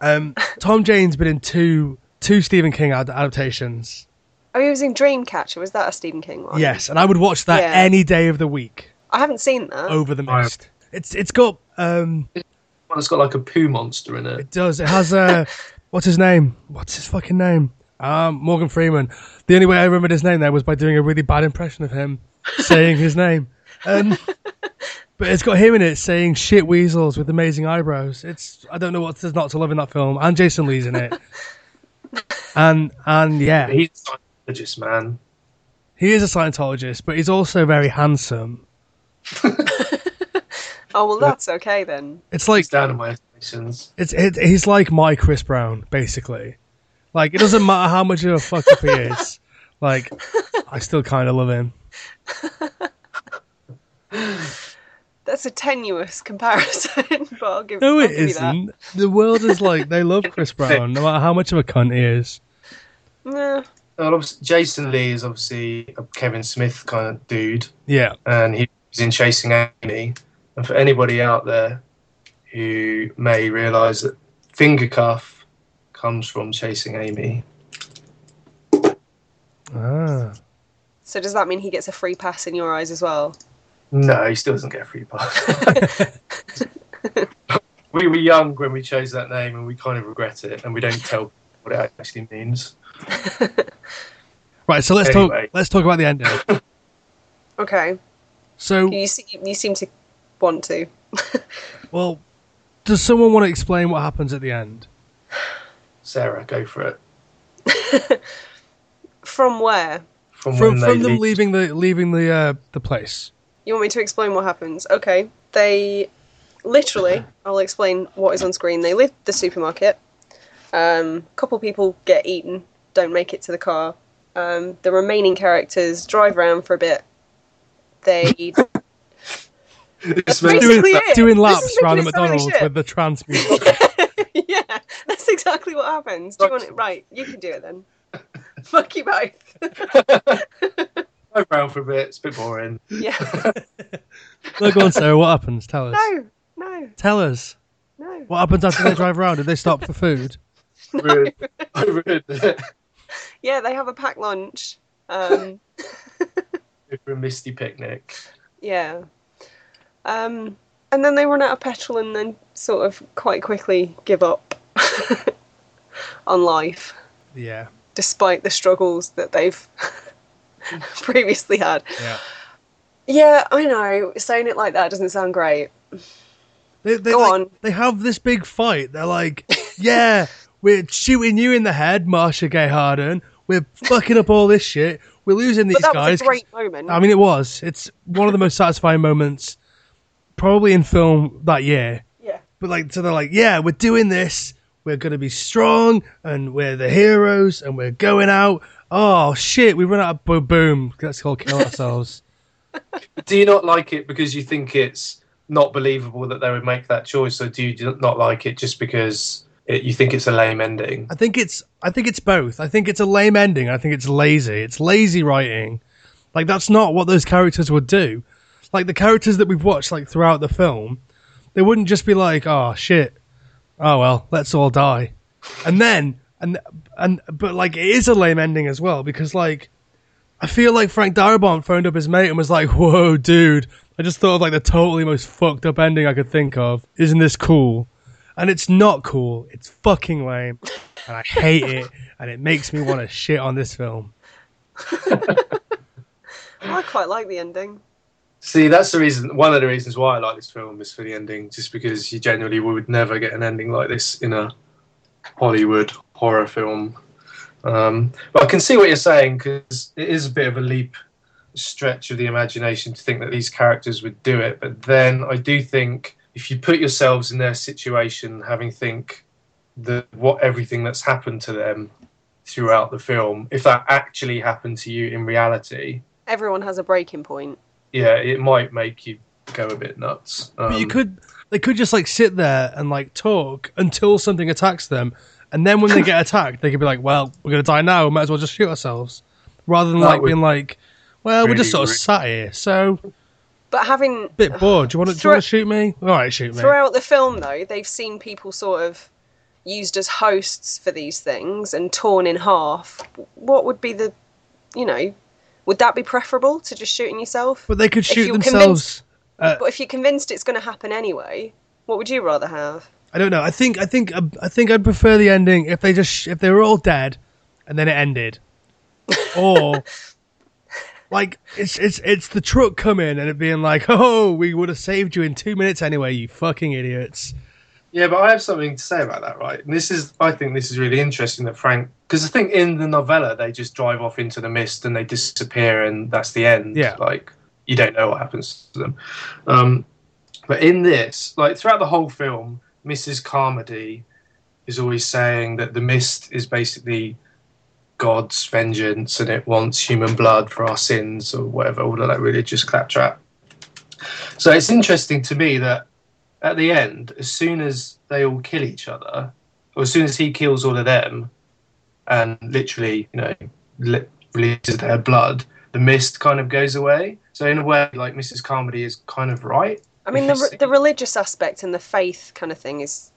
um, Tom Jane's been in two two Stephen King ad- adaptations. Oh, he was in Dreamcatcher. Was that a Stephen King one? Yes, and I would watch that yeah. any day of the week. I haven't seen that. Over The Mist. It's it's got um, it's got like a poo monster in it. It does. It has a what's his name? What's his fucking name? Um, Morgan Freeman. The only way I remembered his name there was by doing a really bad impression of him saying his name. Um, but it's got him in it saying shit weasels with amazing eyebrows. It's I don't know what there's not to love in that film. And Jason Leigh's in it. and and yeah, he's a Scientologist, man. He is a Scientologist, but he's also very handsome. Oh, well, that's okay then. It's like, it's down in my expectations. It's it, he's like my Chris Brown, basically. Like, it doesn't matter how much of a fuck up he is. Like, I still kind of love him. That's a tenuous comparison, but I'll give, no, I'll it give isn't. You that. The world is like, they love Chris Brown, no matter how much of a cunt he is. Yeah. Well, obviously, Jason Leigh is obviously a Kevin Smith kind of dude. Yeah. And he was in Chasing Amy. And for anybody out there who may realise that Fingercuff comes from Chasing Amy. Ah. So does that mean he gets a free pass in your eyes as well? No, he still doesn't get a free pass. We were young when we chose that name, and we kind of regret it, and we don't tell what it actually means. Right, so let's anyway. talk. Let's talk about the ending. Okay. So you see, you seem to want to. Well, does someone want to explain what happens at the end? Sarah, go for it. From where? From, from, from them leave. leaving the leaving the uh, the place. You want me to explain what happens? Okay, they literally. I'll explain what is on screen. They leave the supermarket. Um, a couple people get eaten. Don't make it to the car. Um, the remaining characters drive around for a bit. They. That's doing, doing laps around at McDonald's really with the trans music. Yeah, that's exactly what happens. Do you want it? Right, you can do it then. Fuck you both. I've brown for a bit, it's a bit boring. Yeah. No, go on, Sarah, what happens? Tell us. No, no. Tell us. No. What happens after they drive around? Did they stop for food? No. Rude. I ruined it. Yeah, they have a packed lunch. Um... for a misty picnic. Yeah. Um... And then they run out of petrol and then sort of quite quickly give up on life. Yeah. Despite the struggles that they've previously had. Yeah. Yeah, I know. Saying it like that doesn't sound great. They, they, Go like, on. They have this big fight. They're like, yeah, we're shooting you in the head, Marcia Gay Harden. We're fucking up all this shit. We're losing these but that guys. That was a great moment. I mean, it was. It's one of the most satisfying moments probably in film that year. Yeah. But like, so they're like, yeah, we're doing this. We're going to be strong and we're the heroes and we're going out. Oh, shit. We run out of boom. boom. Let's all kill ourselves. Do you not like it because you think it's not believable that they would make that choice? Or do you not like it just because it, you think it's a lame ending? I think it's, I think it's both. I think it's a lame ending. I think it's lazy. It's lazy writing. Like, that's not what those characters would do. Like, the characters that we've watched, like, throughout the film, They wouldn't just be like, oh shit, oh well, let's all die. And then and and but like it is a lame ending as well, because like I feel like Frank Darabont phoned up his mate and was like, whoa dude, I just thought of like the totally most fucked up ending I could think of. Isn't this cool? And it's not cool. It's fucking lame. And I hate it. And it makes me want to shit on this film. I quite like the ending. See, that's the reason. One of the reasons why I like this film is for the ending, just because you generally would never get an ending like this in a Hollywood horror film. Um, but I can see what you're saying, because it is a bit of a leap, stretch of the imagination to think that these characters would do it. But then I do think, if you put yourselves in their situation, having think that what everything that's happened to them throughout the film, if that actually happened to you in reality, everyone has a breaking point. Yeah, it might make you go a bit nuts. Um, but you could, they could just like sit there and like talk until something attacks them, and then when they get attacked, they could be like, "Well, we're gonna die now. We might as well just shoot ourselves," rather than like being like, "Well, really, we're just sort of really sat here." So. But having... bit bored. Do you want to shoot me? All right, shoot me. Throughout the film, though, they've seen people sort of used as hosts for these things and torn in half. What would be the, you know, would that be preferable to just shooting yourself? But they could shoot themselves. Uh, but if you're convinced it's going to happen anyway, what would you rather have? I don't know. I think I think I think I'd prefer the ending if they just if they were all dead and then it ended, or. Like, it's it's it's the truck coming and it being like, oh, we would have saved you in two minutes anyway, you fucking idiots. Yeah, but I have something to say about that, right? And this is, I think this is really interesting that Frank... Because I think in the novella, they just drive off into the mist and they disappear and that's the end. Yeah. Like, you don't know what happens to them. Um, but in this, like, throughout the whole film, Missus Carmody is always saying that the mist is basically God's vengeance and it wants human blood for our sins or whatever, all of that religious claptrap. So it's interesting to me that at the end, as soon as they all kill each other, or as soon as he kills all of them and literally, you know, li- releases their blood, the mist kind of goes away. So in a way, like, Missus Carmody is kind of right. I mean, the, re- the religious aspect and the faith kind of thing is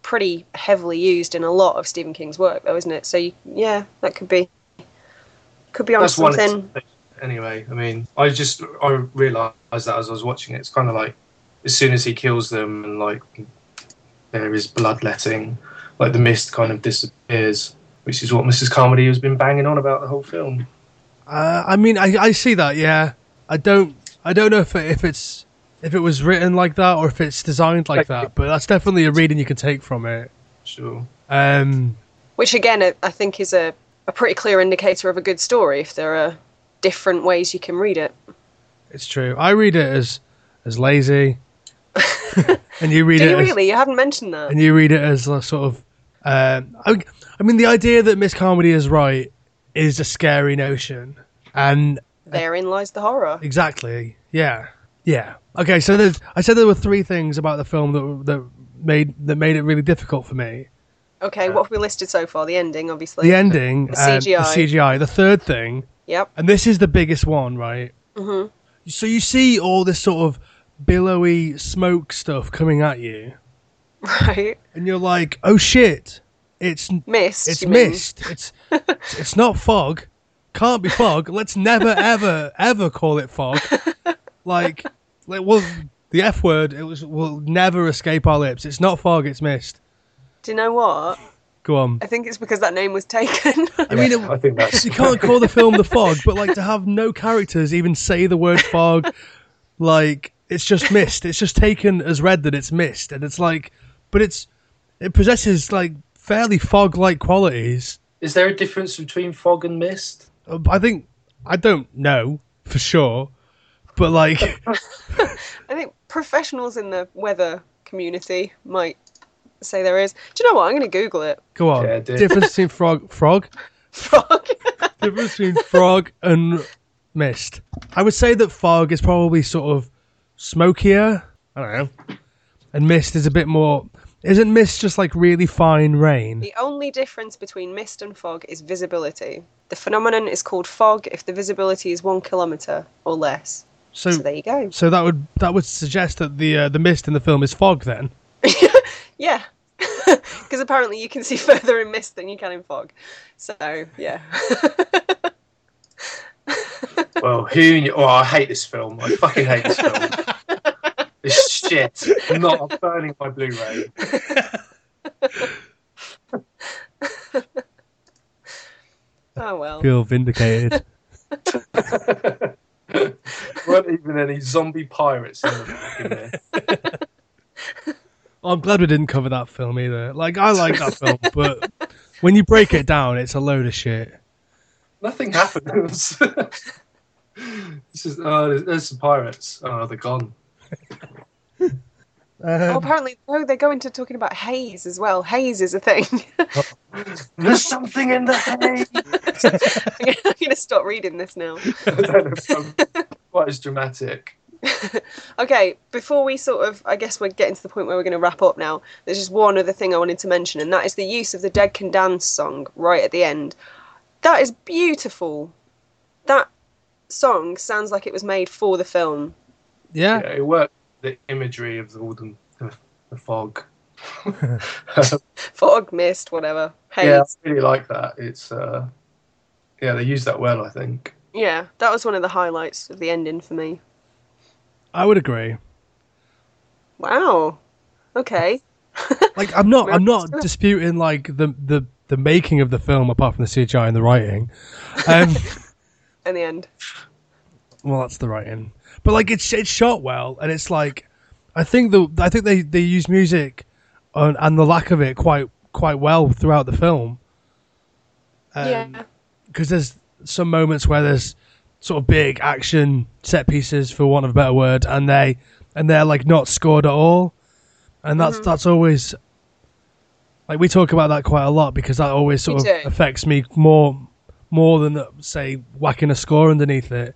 pretty heavily used in a lot of Stephen King's work, though, isn't it? So you, yeah, that could be could be on something. Anyway, I mean, I just I realised that as I was watching it. It's kind of like as soon as he kills them and like there is bloodletting, like the mist kind of disappears, which is what Missus Carmody has been banging on about the whole film. Uh, I mean, I, I see that. Yeah, I don't I don't know if it, if it's. If it was written like that or if it's designed like that, but that's definitely a reading you can take from it. Sure. Um, Which, again, I think is a, a pretty clear indicator of a good story, if there are different ways you can read it. It's true. I read it as as lazy. And you read Do it you as, really? You haven't mentioned that. And you read it as a sort of... Um, I, I mean, the idea that Miss Carmody is right is a scary notion. And therein lies the horror. Exactly. Yeah. Yeah. Okay, so there's, I said there were three things about the film that that made that made it really difficult for me. Okay, uh, what have we listed so far? The ending, obviously. The ending, the C G I. Um, the C G I. The third thing. Yep. And this is the biggest one, right? Mm-hmm. So you see all this sort of billowy smoke stuff coming at you, right? And you're like, oh shit, it's mist. It's mist. It's it's not fog. Can't be fog. Let's never ever ever call it fog. Like, like, well, the F word, it was, will never escape our lips. It's not fog, it's mist. Do you know what? Go on. I think it's because that name was taken. I mean, yeah, it, I think that's... you can't call the film The Fog, but like to have no characters even say the word fog, like, it's just mist. It's just taken as read that it's mist. And it's like, but it's, it possesses like fairly fog-like qualities. Is there a difference between fog and mist? I think, I don't know for sure. But like, I think professionals in the weather community might say there is. Do you know what? I'm going to Google it. Go on. Yeah, difference between frog, frog, frog. Difference between frog and mist. I would say that fog is probably sort of smokier. I don't know. And mist is a bit more. Isn't mist just like really fine rain? The only difference between mist and fog is visibility. The phenomenon is called fog if the visibility is one kilometer or less. So, so there you go. So that would that would suggest that the uh, the mist in the film is fog, then. Yeah, because apparently you can see further in mist than you can in fog. So yeah. Well, who knew? Oh, I hate this film. I fucking hate this film. This shit. I'm not. I'm burning my Blu-ray. Oh well. I feel vindicated. Weren't even any zombie pirates in the fucking there. I'm glad we didn't cover that film either. Like, I like that film, but when you break it down, it's a load of shit. Nothing happens. This is oh, there's, there's some pirates. Oh, they're gone. um, oh, apparently, no, they go into talking about haze as well. Haze is a thing. There's something in the haze. I'm going to stop reading this now. I don't know if I'm quite as dramatic. Okay, before we sort of, I guess we're getting to the point where we're going to wrap up now. There's just one other thing I wanted to mention, and that is the use of the Dead Can Dance song right at the end. That is beautiful. That song sounds like it was made for the film. Yeah, yeah, it worked. The imagery of all the, the, the fog, fog, mist, whatever. Haze. Yeah, I really like that. It's uh, yeah, they use that well, I think. Yeah, that was one of the highlights of the ending for me. I would agree. Wow. Okay. Like, I'm not, I'm not disputing like the, the, the making of the film, apart from the C G I and the writing. Um, in the end. Well, that's the writing, but like it's it's shot well, and it's like, I think the I think they, they use music, on, and the lack of it quite quite well throughout the film. Um, yeah. Because there's some moments where there's sort of big action set pieces, for want of a better word, and they and they're like not scored at all, and that's mm-hmm. that's always like we talk about that quite a lot because that always sort of affects me more more than the, say whacking a score underneath it.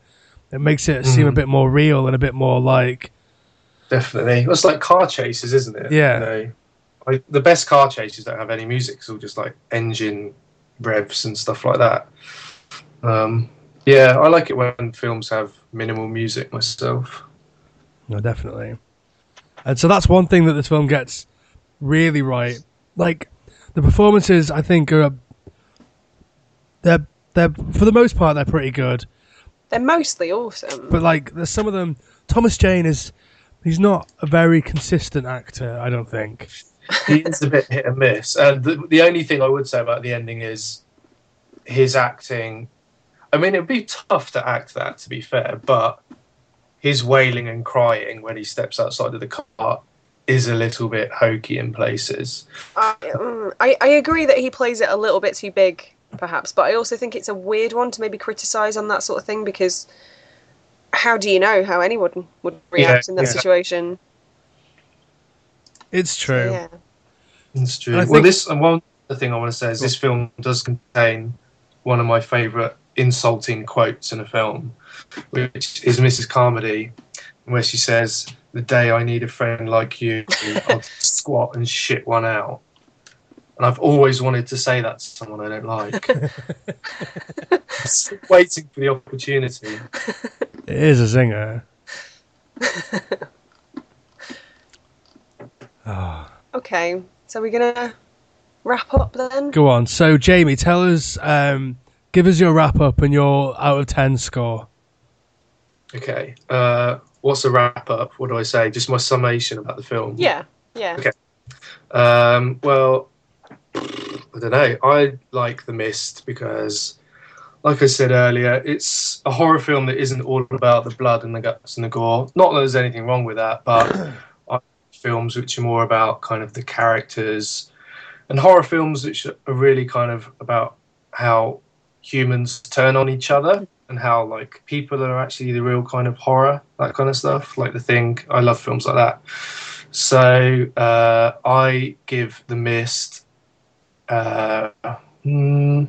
It makes it seem mm. a bit more real and a bit more like. Definitely, it's like car chases, isn't it? Yeah. You know, like the best car chases don't have any music; it's all just like engine revs and stuff like that. Um. Yeah, I like it when films have minimal music myself. No, definitely. And so that's one thing that this film gets really right. Like, the performances, I think, are they're they're for the most part they're pretty good. They're mostly awesome. But like, there's some of them. Thomas Jane is he's not a very consistent actor, I don't think. He is a bit hit and miss. And the, the only thing I would say about the ending is his acting. I mean, it'd be tough to act that, to be fair, but his wailing and crying when he steps outside of the car is a little bit hokey in places. I, um, I, I agree that he plays it a little bit too big, perhaps, but I also think it's a weird one to maybe criticise on that sort of thing, because how do you know how anyone would react yeah, in that yeah. situation? It's true. Yeah. It's true. Well, this one other thing I want to say is this film does contain one of my favourite insulting quotes in a film, which is Missus Carmody, where she says, "The day I need a friend like you, I'll squat and shit one out." And I've always wanted to say that to someone I don't like. I'm waiting for the opportunity. It is a zinger. Oh. Okay, so we're gonna wrap up then. Go on. So Jamie, tell us. Um, Give us your wrap-up and your out of ten score. Okay. Uh, what's a wrap-up? What do I say? Just my summation about the film? Yeah, yeah. Okay. Um, well, I don't know. I like The Mist because, like I said earlier, it's a horror film that isn't all about the blood and the guts and the gore. Not that there's anything wrong with that, but I like films which are more about kind of the characters, and horror films which are really kind of about how humans turn on each other and how like people are actually the real kind of horror, that kind of stuff, like The Thing. I love films like that. So uh, I give The Mist uh, mm,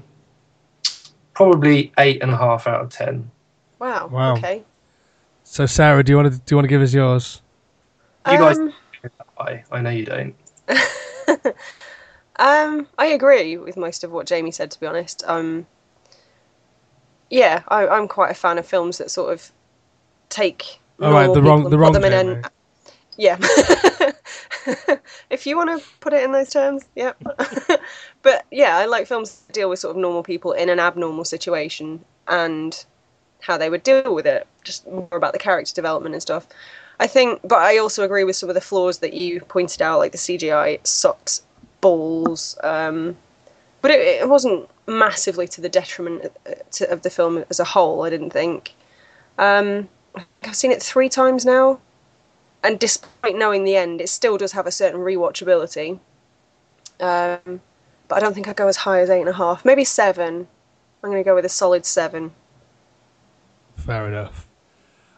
probably eight and a half out of ten. Wow. Wow. Okay. So Sarah, do you want to do you want to give us yours? Um, you guys, I I know you don't. um, I agree with most of what Jamie said. To be honest, um. Yeah, I, I'm quite a fan of films that sort of take oh, right, the wrong, the wrong them genre. In, yeah. If you want to put it in those terms, yeah. But yeah, I like films that deal with sort of normal people in an abnormal situation and how they would deal with it, just more about the character development and stuff. I think, but I also agree with some of the flaws that you pointed out, like the C G I sucks balls. Um, but it, it wasn't massively to the detriment to, of the film as a whole, I didn't think. Um, I've seen it three times now, and despite knowing the end, it still does have a certain rewatchability. Um, but I don't think I'd go as high as eight and a half, maybe seven. I'm going to go with a solid seven. Fair enough.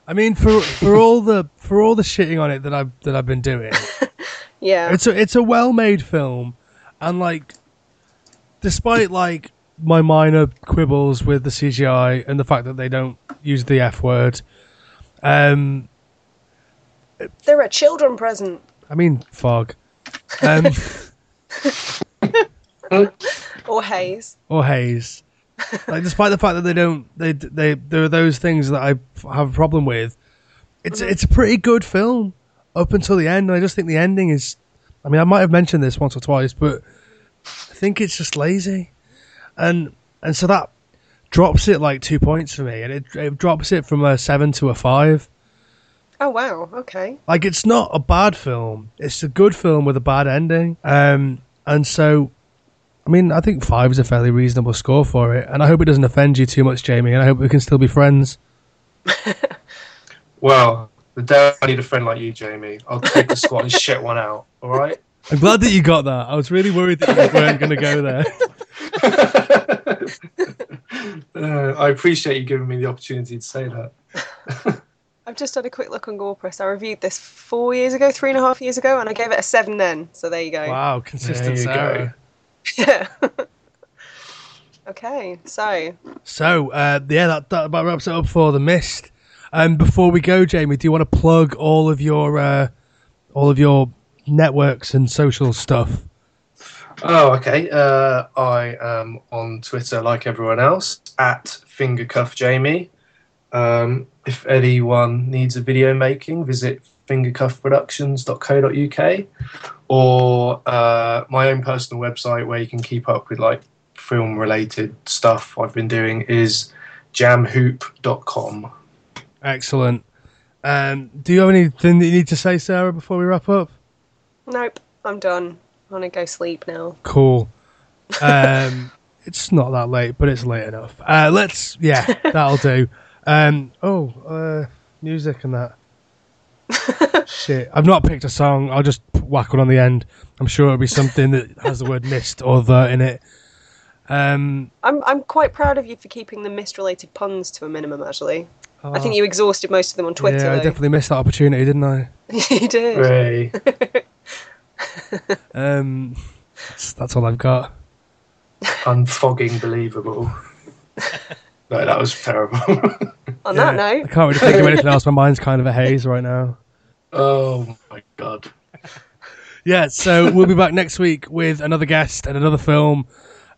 I mean, for for all the for all the shitting on it that I've that I've been doing, yeah, it's a it's a well-made film, and like, despite like my minor quibbles with the C G I and the fact that they don't use the F word, um, there are children present. I mean, fog, um, or haze, or haze. Like, despite the fact that they don't, they they there are those things that I have a problem with. It's it's a pretty good film up until the end. And I just think the ending is. I mean, I might have mentioned this once or twice, but I think it's just lazy, and and so that drops it like two points for me, and it it drops it from a seven to a five. Oh wow! Okay. Like, it's not a bad film. It's a good film with a bad ending. Um, and so. I mean, I think five is a fairly reasonable score for it, and I hope it doesn't offend you too much, Jamie, and I hope we can still be friends. Well, the day I need a friend like you, Jamie, I'll take the squat and shit one out, all right? I'm glad that you got that. I was really worried that you weren't going to go there. uh, I appreciate you giving me the opportunity to say that. I've just had a quick look on GorePress. I reviewed this four years ago, three and a half years ago, and I gave it a seven then, so there you go. Wow, consistent error. Yeah. Okay, so so uh yeah that, that about wraps it up for The Mist. And um, before we go, Jamie, do you want to plug all of your uh all of your networks and social stuff? Oh, okay. uh I am on Twitter like everyone else at Fingercuff Jamie. Um if anyone needs a video making, visit fingercuff productions dot co dot uk, or uh, my own personal website where you can keep up with like film related stuff I've been doing is jam hoop dot com. Excellent. Um, do you have anything that you need to say, Sarah, before we wrap up? Nope, I'm done. I'm going to go sleep now. Cool. Um, it's not that late, but it's late enough. Uh, let's, yeah, that'll do. Um, oh, uh, music and that. Shit, I've not picked a song. I'll just whack one on the end. I'm sure it'll be something that has the word mist or the in it. Um, I'm I'm quite proud of you for keeping the mist-related puns to a minimum, actually. Uh, I think you exhausted most of them on Twitter. Yeah, I though. definitely missed that opportunity, didn't I? You did. Ray. um, that's, that's all I've got. Unfogging believable. No, that was terrible. On yeah, that note, I can't really think of anything else. My mind's kind of a haze right now. Oh my god. Yeah, so we'll be back next week with another guest and another film.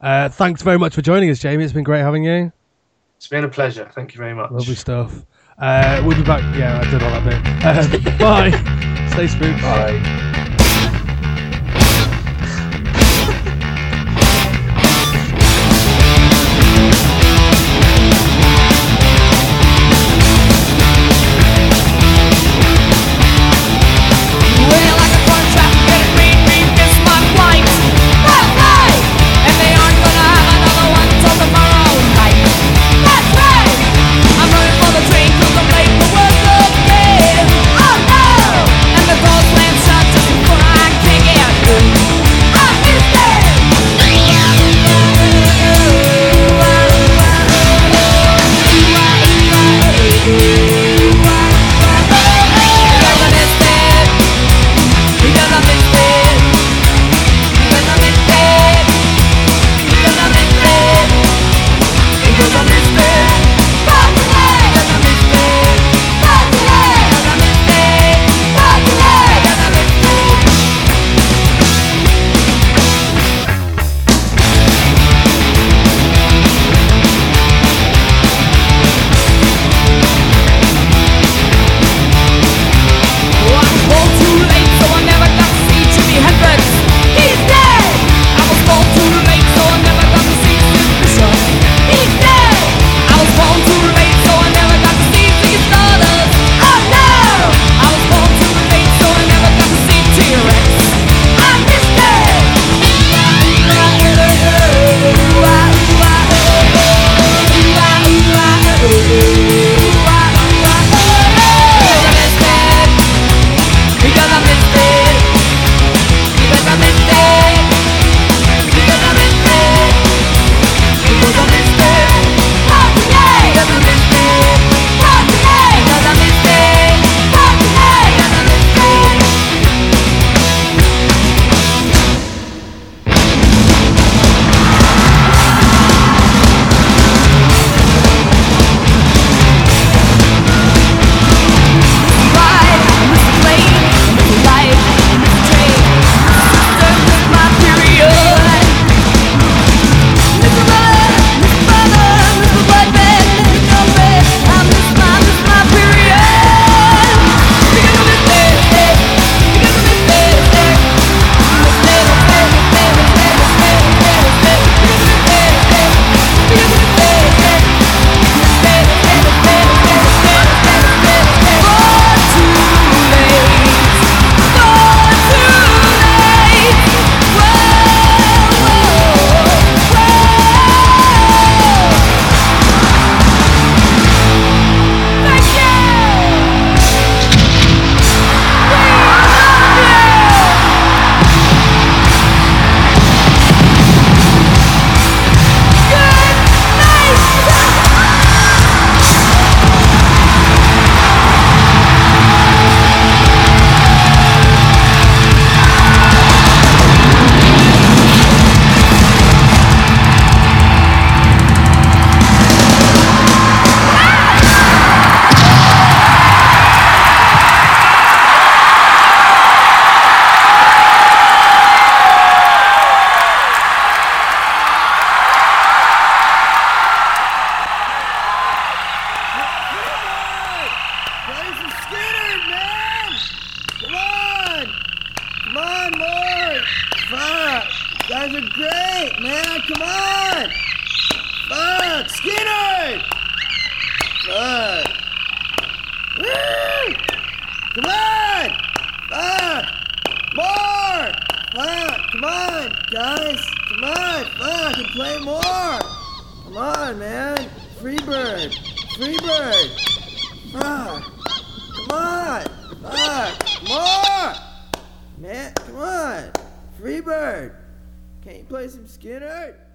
Uh, thanks very much for joining us, Jamie. It's been great having you. It's been a pleasure. Thank you very much. Lovely stuff. Uh, we'll be back. Yeah, I did all that bit. Uh, bye. Stay spooked. Bye. Shut up. on, more! Fuck! You guys are great, man! Come on! Fuck! Skinner! Fuck! Woo! Come on! Fuck! More! Fuck! Come on, guys! Come on! Fuck! And play more! Come on, man! Freebird! Freebird! Fuck! Come on! Fuck! More! Man, come on! Freebird! Can't you play some Skinner?